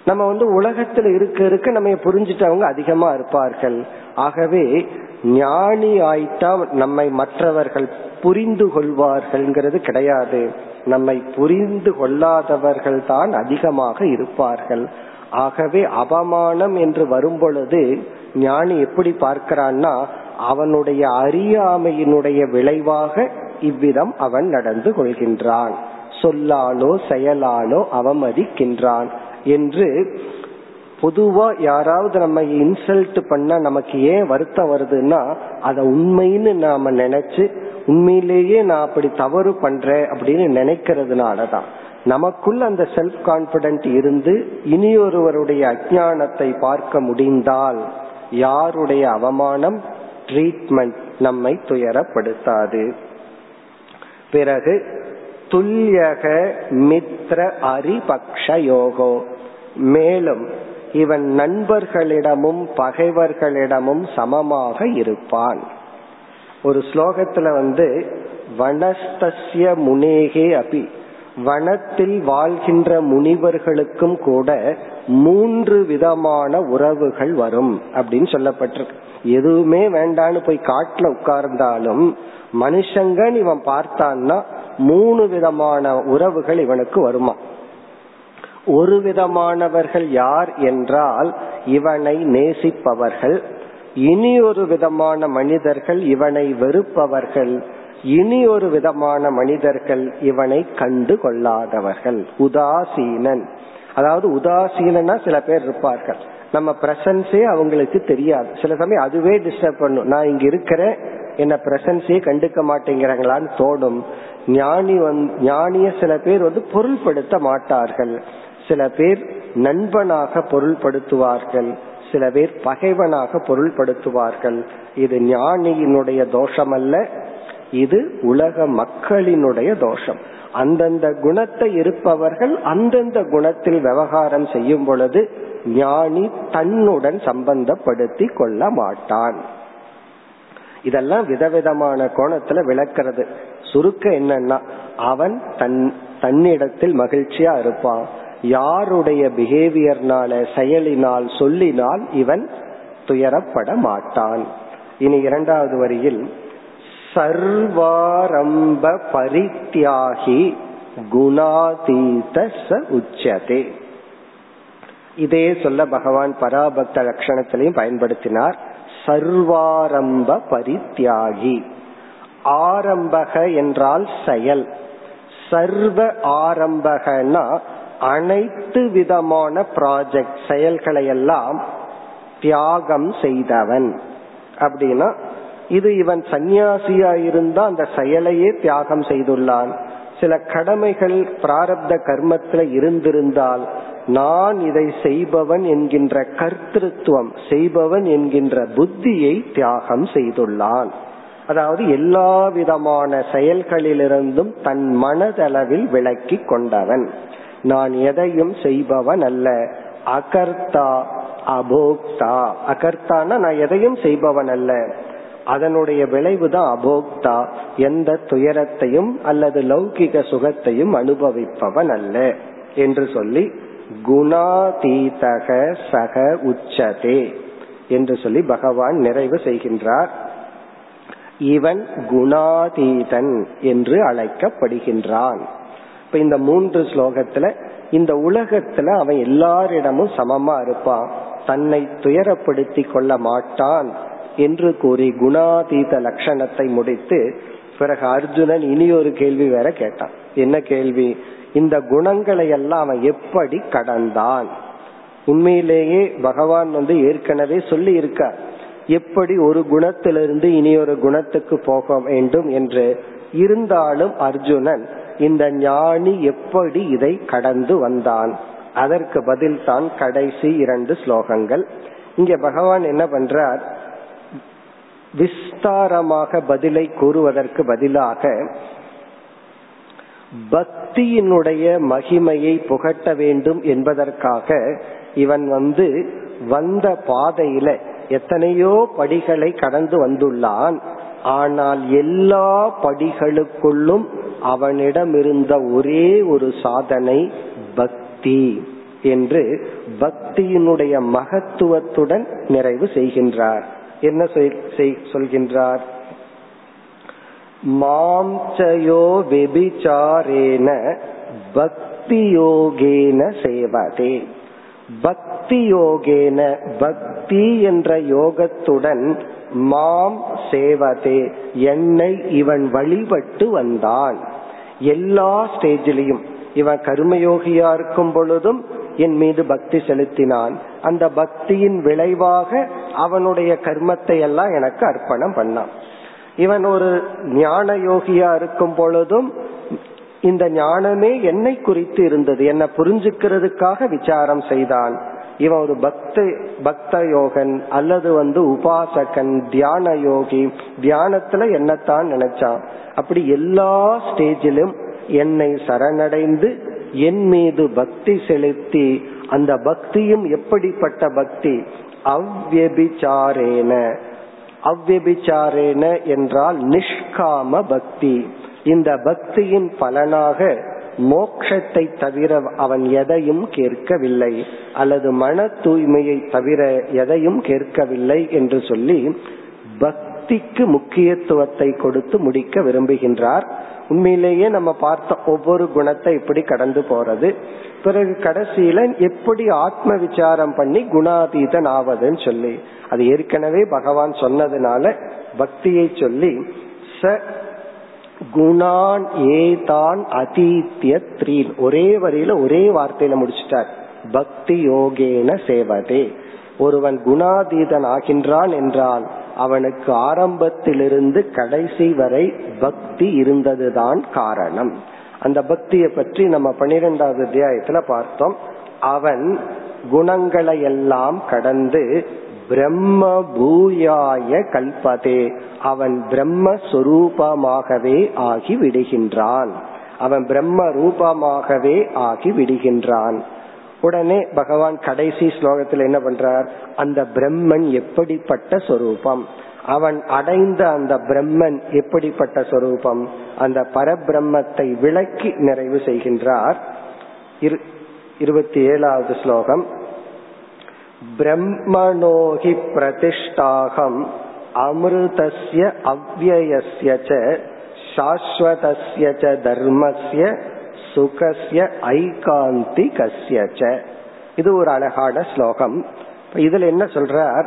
நம்ம உலகத்துல இருக்க இருக்க நம்ம புரிஞ்சிட்டவங்க அதிகமா இருப்பார்கள். ஆகவே ஞானி ஆயிட்டா நம்மை மற்றவர்கள் புரிந்து கொள்வார்கள்ங்கிறது கிடையாது. நம்மை புரிந்து கொள்ளாதவர்கள் தான் அதிகமாக இருப்பார்கள். ஆகவே அவமானம் என்று வரும் பொழுது ஞானி எப்படி பார்க்கிறான்னா, அவனுடைய அறியாமையினுடைய விளைவாக இவ்விதம் அவன் நடந்து கொள்கின்றான், சொல்லாலோ செயலாலோ அவமதிக்கின்றான் என்று. பொதுவா யாராவது நம்ம இன்சல்ட் பண்ண நமக்கு ஏன் வருத்தம் வருதுன்னா, அத உண்மைன்னு நாம நினைச்சு உண்மையிலேயே நான் அப்படி தவறு பண்றேன் அப்படின்னு நினைக்கிறதுனாலதான். நமக்குள்ள அந்த செல்ஃப் கான்பிடென்ட் இருந்து இனியொருவருடைய அஞ்ஞானத்தை பார்க்க முடிந்தால் யாருடைய அவமானம் ட்ரீட்மெண்ட் நம்மை துயரப்படுத்தாது. பிறகு துல்யக மித்ர அரிபக்ஷயோகோ, மேலும் இவன் நண்பர்களிடமும் பகைவர்களிடமும் சமமாக இருப்பான். ஒரு ஸ்லோகத்துல வனஸ்தஸ்ய முனேகே அபி, வனத்தில் வாழ்கின்ற முனிவர்களுக்கும் கூட மூன்று விதமான உறவுகள் வரும் அப்படின்னு சொல்லப்பட்டிருக்கு. எதுவுமே வேண்டான்னு போய் காட்டுல உட்கார்ந்தாலும் மனுஷங்க இவன் பார்த்தான்னா மூணு விதமான உறவுகள் இவனுக்கு வருமா. ஒரு விதமானவர்கள் யார் என்றால் இவனை நேசிப்பவர்கள், இனி ஒரு விதமான மனிதர்கள் இவனை வெறுப்பவர்கள், இனி ஒரு விதமான மனிதர்கள் இவனை கண்டு கொள்ளாதவர்கள். உதாசீனன், அதாவது உதாசீனா சில பேர் இருப்பார்கள், நம்ம பிரசன்ஸே அவங்களுக்கு தெரியாது. சில சமயம் அதுவே டிஸ்டர்ப் பண்ணும், நான் இங்க இருக்கிற என்ன பிரசன்ஸே கண்டுக்க மாட்டேங்கிறாங்களான்னு தோடும். ஞானிய சில பேர் பொருள்படுத்த மாட்டார்கள், சில பேர் நண்பனாக பொருள்படுத்துவார்கள், சில பேர் பகைவனாக பொருள்படுத்துவார்கள். இது ஞானியினுடைய தோஷம் அல்ல, இது உலக மக்களினுடைய தோஷம். அந்தந்த குணத்தை இருப்பவர்கள் அந்தந்த குணத்தில் விவகாரம் செய்யும் பொழுது ஞானி தன்னுடன் சம்பந்தப்படுத்தி கொள்ள மாட்டான். இதெல்லாம் விதவிதமான கோணத்துல விளக்கிறது. சுருக்க என்னன்னா, அவன் தன்னிடத்தில் மகிழ்ச்சியா இருப்பான். யாருடைய பிஹேவியர்னால, செயலினால், சொல்லினால் இவன் துயரப்பட மாட்டான். இனி இரண்டாவது வரியில் சர்வாரம்ப பரித்யாகி குணாதீத ச உச்சதே. இதே சொல்ல பகவான் பராபக்த லட்சணத்திலையும் பயன்படுத்தினார். சர்வாரம்ப பரித்யாகி, ஆரம்பக என்றால் செயல், சர்வ ஆரம்பகனா அனைத்து விதமான ப்ராஜெக்ட் செயல்களை எல்லாம் தியாகம் செய்தவன் அப்படின்னா இது இவன் சந்நியாசியா இருந்தா அந்த செயலையே தியாகம் செய்துள்ளான். சில கடமைகள் பிராரப்த கர்மத்துல இருந்திருந்தால் நான் இதை செய்பவன் என்கின்ற கர்த்திருவம், செய்பவன் என்கின்ற புத்தியை தியாகம் செய்துள்ளான். அதாவது எல்லா விதமான செயல்களிலிருந்தும் தன் மனதளவில் விலக்கி கொண்டவன். நான் எதையும் செய்பவன் அல்ல, அகர்த்தா அபோக்தா. அகர்த்தானா நான் எதையும் செய்பவன் அல்ல, அதனுடைய விளைவுதான் அபோக்தா, எந்த துயரத்தையும் அல்லது லௌகிக சுகத்தையும் அனுபவிப்பவன் அல்ல என்று சொல்லி குணாதீதக சக உச்சதே என்று சொல்லி பகவான் நிறைவு செய்கின்றார். இவன் குணாதீதன் என்று அழைக்கப்படுகின்றான். இப்ப இந்த மூன்று ஸ்லோகத்துல இந்த உலகத்துல அவன் எல்லாரிடமும் சமமா இருப்பான், தன்னை துயரப்படுத்தி கொள்ள மாட்டான் என்று கூறி குணாதீத லட்சணத்தை முடித்து பிறகு அர்ஜுனன் இனி ஒரு கேள்வி வேற கேட்டான். என்ன கேள்வி? இந்த குணங்களை எல்லாம் அவன் எப்படி கடந்தான்? உண்மையிலேயே பகவான் ஏற்கனவே சொல்லி இருக்கார், எப்படி ஒரு குணத்திலிருந்து இனியொரு குணத்துக்கு போக வேண்டும் என்று. இருந்தாலும் அர்ஜுனன் இந்த ஞானி எப்படி இதை கடந்து வந்தான், அதற்கு பதில் தான் கடைசி 2 ஸ்லோகங்கள். இங்க பகவான் என்ன பண்றார், விஸ்தாரமாக பதிலை கூறுவதற்கு பதிலாக பக்தியினுடைய மகிமையை புகட்ட வேண்டும் என்பதற்காக இவன் வந்த பாதையில எத்தனையோ படிகளை கடந்து வந்துள்ளான். ஆனால் எல்லா படிகளுக்குள்ளும் அவனிடம் இருந்த ஒரே ஒரு சாதனை பக்தி என்று பக்தியினுடைய மகத்துவத்துடன் நிறைவு செய்கின்றார். என்ன சொல்கின்றார், மாம்சயோ விபிச்சாரேன பக்தியோகேன சேவதே. பக்தியோகேன, பக்தி என்ற யோகத்துடன், மாம் சேவதே, என்னை இவன் வழிபட்டு வந்தான். எல்லா ஸ்டேஜிலையும் இவன் கர்மயோகியா இருக்கும் பொழுதும் என் மீது பக்தி செலுத்தினான். அந்த பக்தியின் விளைவாக அவனுடைய கர்மத்தை எல்லாம் எனக்கு அர்ப்பணம் பண்ணான். இவன் ஒரு ஞான யோகியா இருக்கும் பொழுதும் இந்த ஞானமே என்னை குறித்து இருந்தது, என்னை புரிஞ்சுக்கிறதுக்காக விசாரம் செய்தான். இவன் ஒரு பக்த யோகன் அல்லது உபாசகன், தியான யோகி, தியானத்துல என்னத்தான் நினைச்சான். அப்படி எல்லா ஸ்டேஜிலும் என்னை சரணடைந்து என் மீது பக்தி செலுத்தி, அந்த பக்தியும் எப்படிப்பட்ட பக்தி, அவ்யபிச்சாரேன. அவ்யபிச்சாரேன என்றால் நிஷ்காம பக்தி. இந்த பக்தியின் பலனாக மோட்சத்தை தவிர அவன் எதையும் கேட்கவில்லை, அல்லது மன தூய்மையை தவிர எதையும் கேட்கவில்லை என்று சொல்லி பக்திக்கு முக்கியத்துவத்தை கொடுத்து முடிக்க விரும்புகின்றார். உண்மையிலேயே நம்ம பார்த்த ஒவ்வொரு குணத்தை இப்படி கடந்து போறது. பிறகு கடைசியில எப்படி ஆத்ம விசாரம் பண்ணி குணாதீதன் ஆவதுன்னு சொல்லி, அது ஏற்கனவே பகவான் சொன்னதுனால பக்தியை சொல்லி ச குணான் ஏதான் அதீத்யத்ரீன் ஒரே வரியில ஒரே வார்த்தையில முடிச்சுட்டார். பக்தி யோகேன சேவதே. ஒருவன் குணாதீதன் ஆகின்றான் என்றால் அவனுக்கு ஆரம்பத்திலிருந்து கடைசி வரை பக்தி இருந்ததுதான் காரணம். அந்த பக்தியை பற்றி நம்ம 12வது அத்தியாயத்துல பார்த்தோம். அவன் குணங்களை எல்லாம் கடந்து பிரம்ம பூயாய கல்பதே, அவன் பிரம்மஸ்வரூபமாகவே ஆகி விடுகின்றான். அவன் பிரம்ம ரூபமாகவே ஆகி விடுகின்றான். உடனே பகவான் கடைசி ஸ்லோகத்தில் என்ன பண்றார், அந்த பிரம்மன் எப்படிப்பட்ட சொரூபம், அவன் அடைந்த அந்த பிரம்மன் எப்படிப்பட்ட சொரூபம், அந்த பரபிரம்மத்தை விளக்கி நிறைவு செய்கின்றார். 27வது ஸ்லோகம். பிரம்மணோஹி பிரதிஷ்டாகம் அமிர்தஸ்ய அவ்யயஸ்ய ச சாஸ்வதஸ்ய ச தர்மஸ்ய சுகஸ்ய ஐகாந்திகஸ்ய ச. இது ஒரு அழகான ஸ்லோகம். இதுல என்ன சொல்றார்,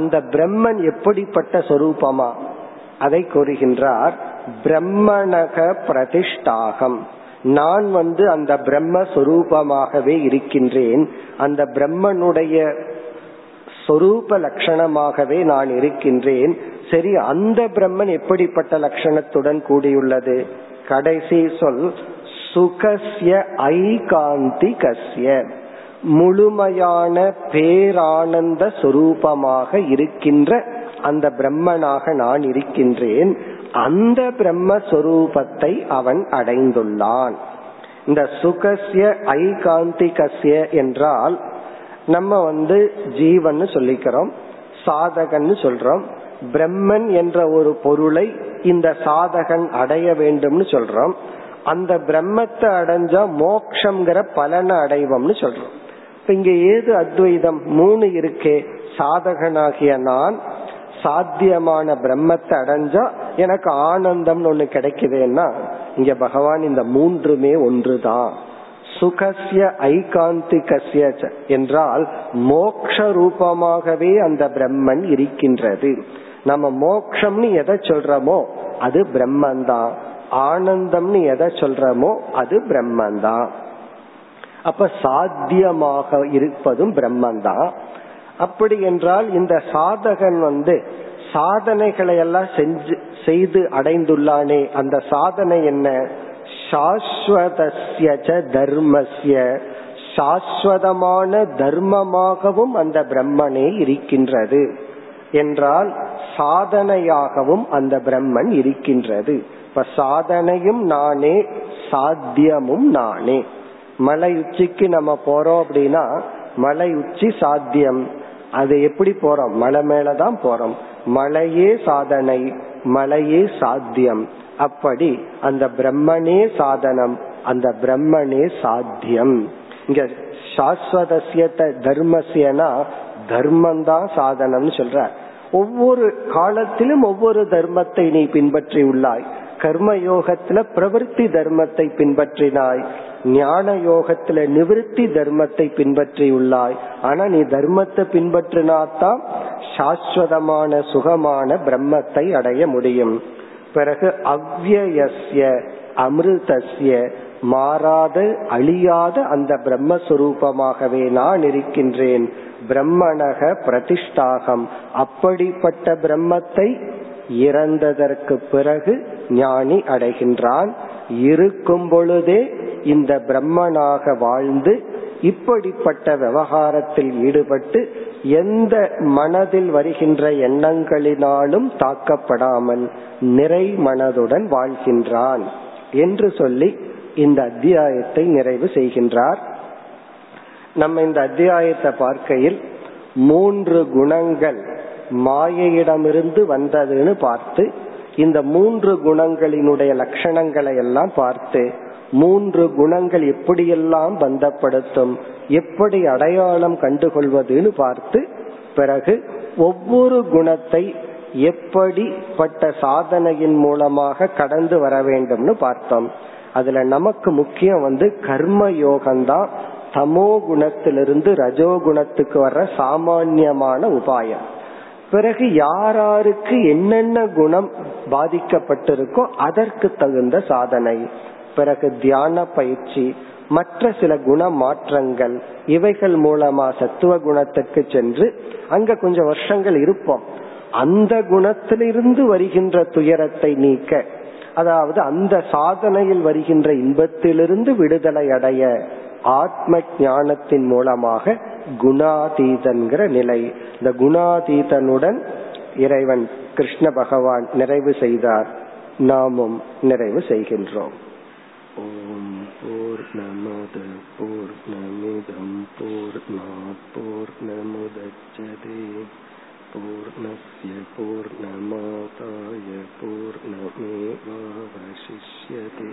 அந்த பிரம்மன் எப்படிப்பட்ட சொரூபமா அதை கூறுகின்றார். பிரம்மணக பிரதிஷ்டாகம், நான் அந்த பிரம்மஸ்வரூபமாகவே இருக்கின்றேன், அந்த பிரம்மனுடைய சொரூப லட்சணமாகவே நான் இருக்கின்றேன். சரி, அந்த பிரம்மன் எப்படிப்பட்ட லட்சணத்துடன் கூடியுள்ளது, கடைசி சொல் சுகஸ்ய ஐகாந்திகஸ்ய, முழுமையான பேரானந்த சொரூபமாக இருக்கின்ற அந்த பிரம்மனாக நான் இருக்கின்றேன். அந்த பிரம்மஸ்வரூபத்தை அவன் அடைந்துள்ளான். இந்த சுகஸ்ய ஐகாந்திகஸ்ய என்றால் நம்ம ஜீவன் சொல்லிக்கிறோம், சாதகன் சொல்றோம், பிரம்மன் என்ற ஒரு பொருளை இந்த சாதகன் அடைய வேண்டும்னு சொல்றோம், அந்த பிரம்மத்தை அடைஞ்சா மோட்சம்ங்கிற பலனை அடைவோம்னு சொல்றோம். இப்ப இங்க ஏது அத்வைதம், 3 இருக்கே, சாதகனாகிய நான் சாத்தியமான பிரம்மத்தை அடைஞ்சா எனக்கு ஆனந்தம் ஒண்ணு கிடைக்குதுன்னா, இங்க பகவான் இந்த 3மே ஒன்றுதான். சுகஸ்ய ஐகாந்திகஸ்ய என்றால் மோட்ச ரூபமாகவே அந்த பிரம்மன் இருக்கின்றது. நம்ம மோட்சம்னு எதை சொல்றோமோ அது பிரம்மந்தான், ஆனந்தம்னு எதை சொல்றோமோ அது பிரம்மந்தான். அப்ப சாத்தியமாக இருப்பதும் பிரம்மந்தான். அப்படி என்றால் இந்த சாதகன் சாதனைகளை எல்லாம் செய்து அடைந்துள்ளானே, அந்த சாதனை என்ன, சாஸ்வதஸ்ய தர்மஸ்ய சாஸ்வதமான தர்மமாகவும் அந்த பிரம்மனே இருக்கின்றது என்றால் சாதனையாகவும் அந்த பிரம்மன் இருக்கின்றது. இப்ப சாதனையும் நானே, சாத்தியமும் நானே. மலை உச்சிக்கு நம்ம போறோம் அப்படின்னா மலை உச்சி சாத்தியம். அது எப்படி போறோம்? மலை மேலதான் போறோம். மலையே சாதனை, மலையே சாத்தியம். அப்படி அந்த பிரம்மனே சாதனம், அந்த பிரம்மனே சாத்தியம். இங்க சாஸ்வதஸ்ய தர்மஸ்யனா தர்மந்தான் சாதனம்னு சொல்ற. ஒவ்வொரு காலத்திலும் ஒவ்வொரு தர்மத்தை நீ பின்பற்றி உள்ளாய். கர்ம யோகத்துல பிரவருத்தி தர்மத்தை பின்பற்றினாய், ஞான யோகத்துல நிவிருத்தி தர்மத்தை பின்பற்றி உள்ளாய். ஆனா நீ தர்மத்தை பின்பற்றினாத்தான் சாஸ்வதமான சுகமான பிரம்மத்தை அடைய முடியும். பிறகு அவ்யயஸ்ய அமிர்தஸ்ய மாறாத அழியாத அந்த பிரம்மஸ்வரூபமாகவே நான் இருக்கின்றேன். பிரம்மணக பிரதிஷ்டாகம், அப்படிப்பட்ட பிரம்மத்தை இறந்ததற்கு பிறகு ஞானி அடைகின்றான். இருக்கும் பொழுதே இந்த பிரம்மனாக வாழ்ந்து இப்படிப்பட்ட விவகாரத்தில் ஈடுபட்டு எந்த மனதில் வருகின்ற எண்ணங்களினாலும் தாக்கப்படாமல் நிறை மனதுடன் வாழ்கின்றான் என்று சொல்லி இந்த அத்தியாயத்தை நிறைவு செய்கின்றார். நம்ம இந்த அத்தியாயத்தை பார்க்கையில் மூன்று குணங்கள் மாயையிடமிருந்து வந்ததுன்னு பார்த்து, இந்த மூன்று குணங்களினுடைய லட்சணங்களை எல்லாம் பார்த்து, மூன்று குணங்கள் எப்படியெல்லாம் பந்தப்படுத்தும், எப்படி அடையாளம் கண்டுகொள்வதுன்னு பார்த்து, பிறகு ஒவ்வொரு குணத்தை எப்படிப்பட்ட சாதனையின் மூலமாக கடந்து வர வேண்டும்னு பார்த்தோம். அதுல நமக்கு முக்கியம் கர்ம யோகம்தான். தமோ குணத்திலிருந்து ரஜோ குணத்துக்கு வர்ற சாமான்யமான உபாயம். பிறகு யாராருக்கு என்னென்ன குணம் பாதிக்கப்பட்டிருக்கோ அதற்கு தகுந்த சாதனை. பிறகு தியான பயிற்சி, மற்ற சில குண மாற்றங்கள், இவைகள் மூலமா சத்துவ குணத்துக்கு சென்று அங்க கொஞ்சம் வருஷங்கள் இருப்போம். அந்த குணத்திலிருந்து வருகின்ற துயரத்தை நீக்க, அதாவது அந்த சாதனையில் வருகின்ற இன்பத்திலிருந்து விடுதலை அடைய ஆத்ம ஞானத்தின் மூலமாக குணாதீதன்கிற நிலை. இந்த குணாதீதனுடன் இறைவன் கிருஷ்ண பகவான் நிறைவு செய்தார். நாமும் நிறைவு செய்கின்றோம். ஓம் பூர்ணமத பூர்ணமிதம் பூர்ணாத் பூர்ணமுதச்யதே பூர்ணஸ்ய பூர்ணமாதாய பூர்ணமேவாவசிஷ்யதே.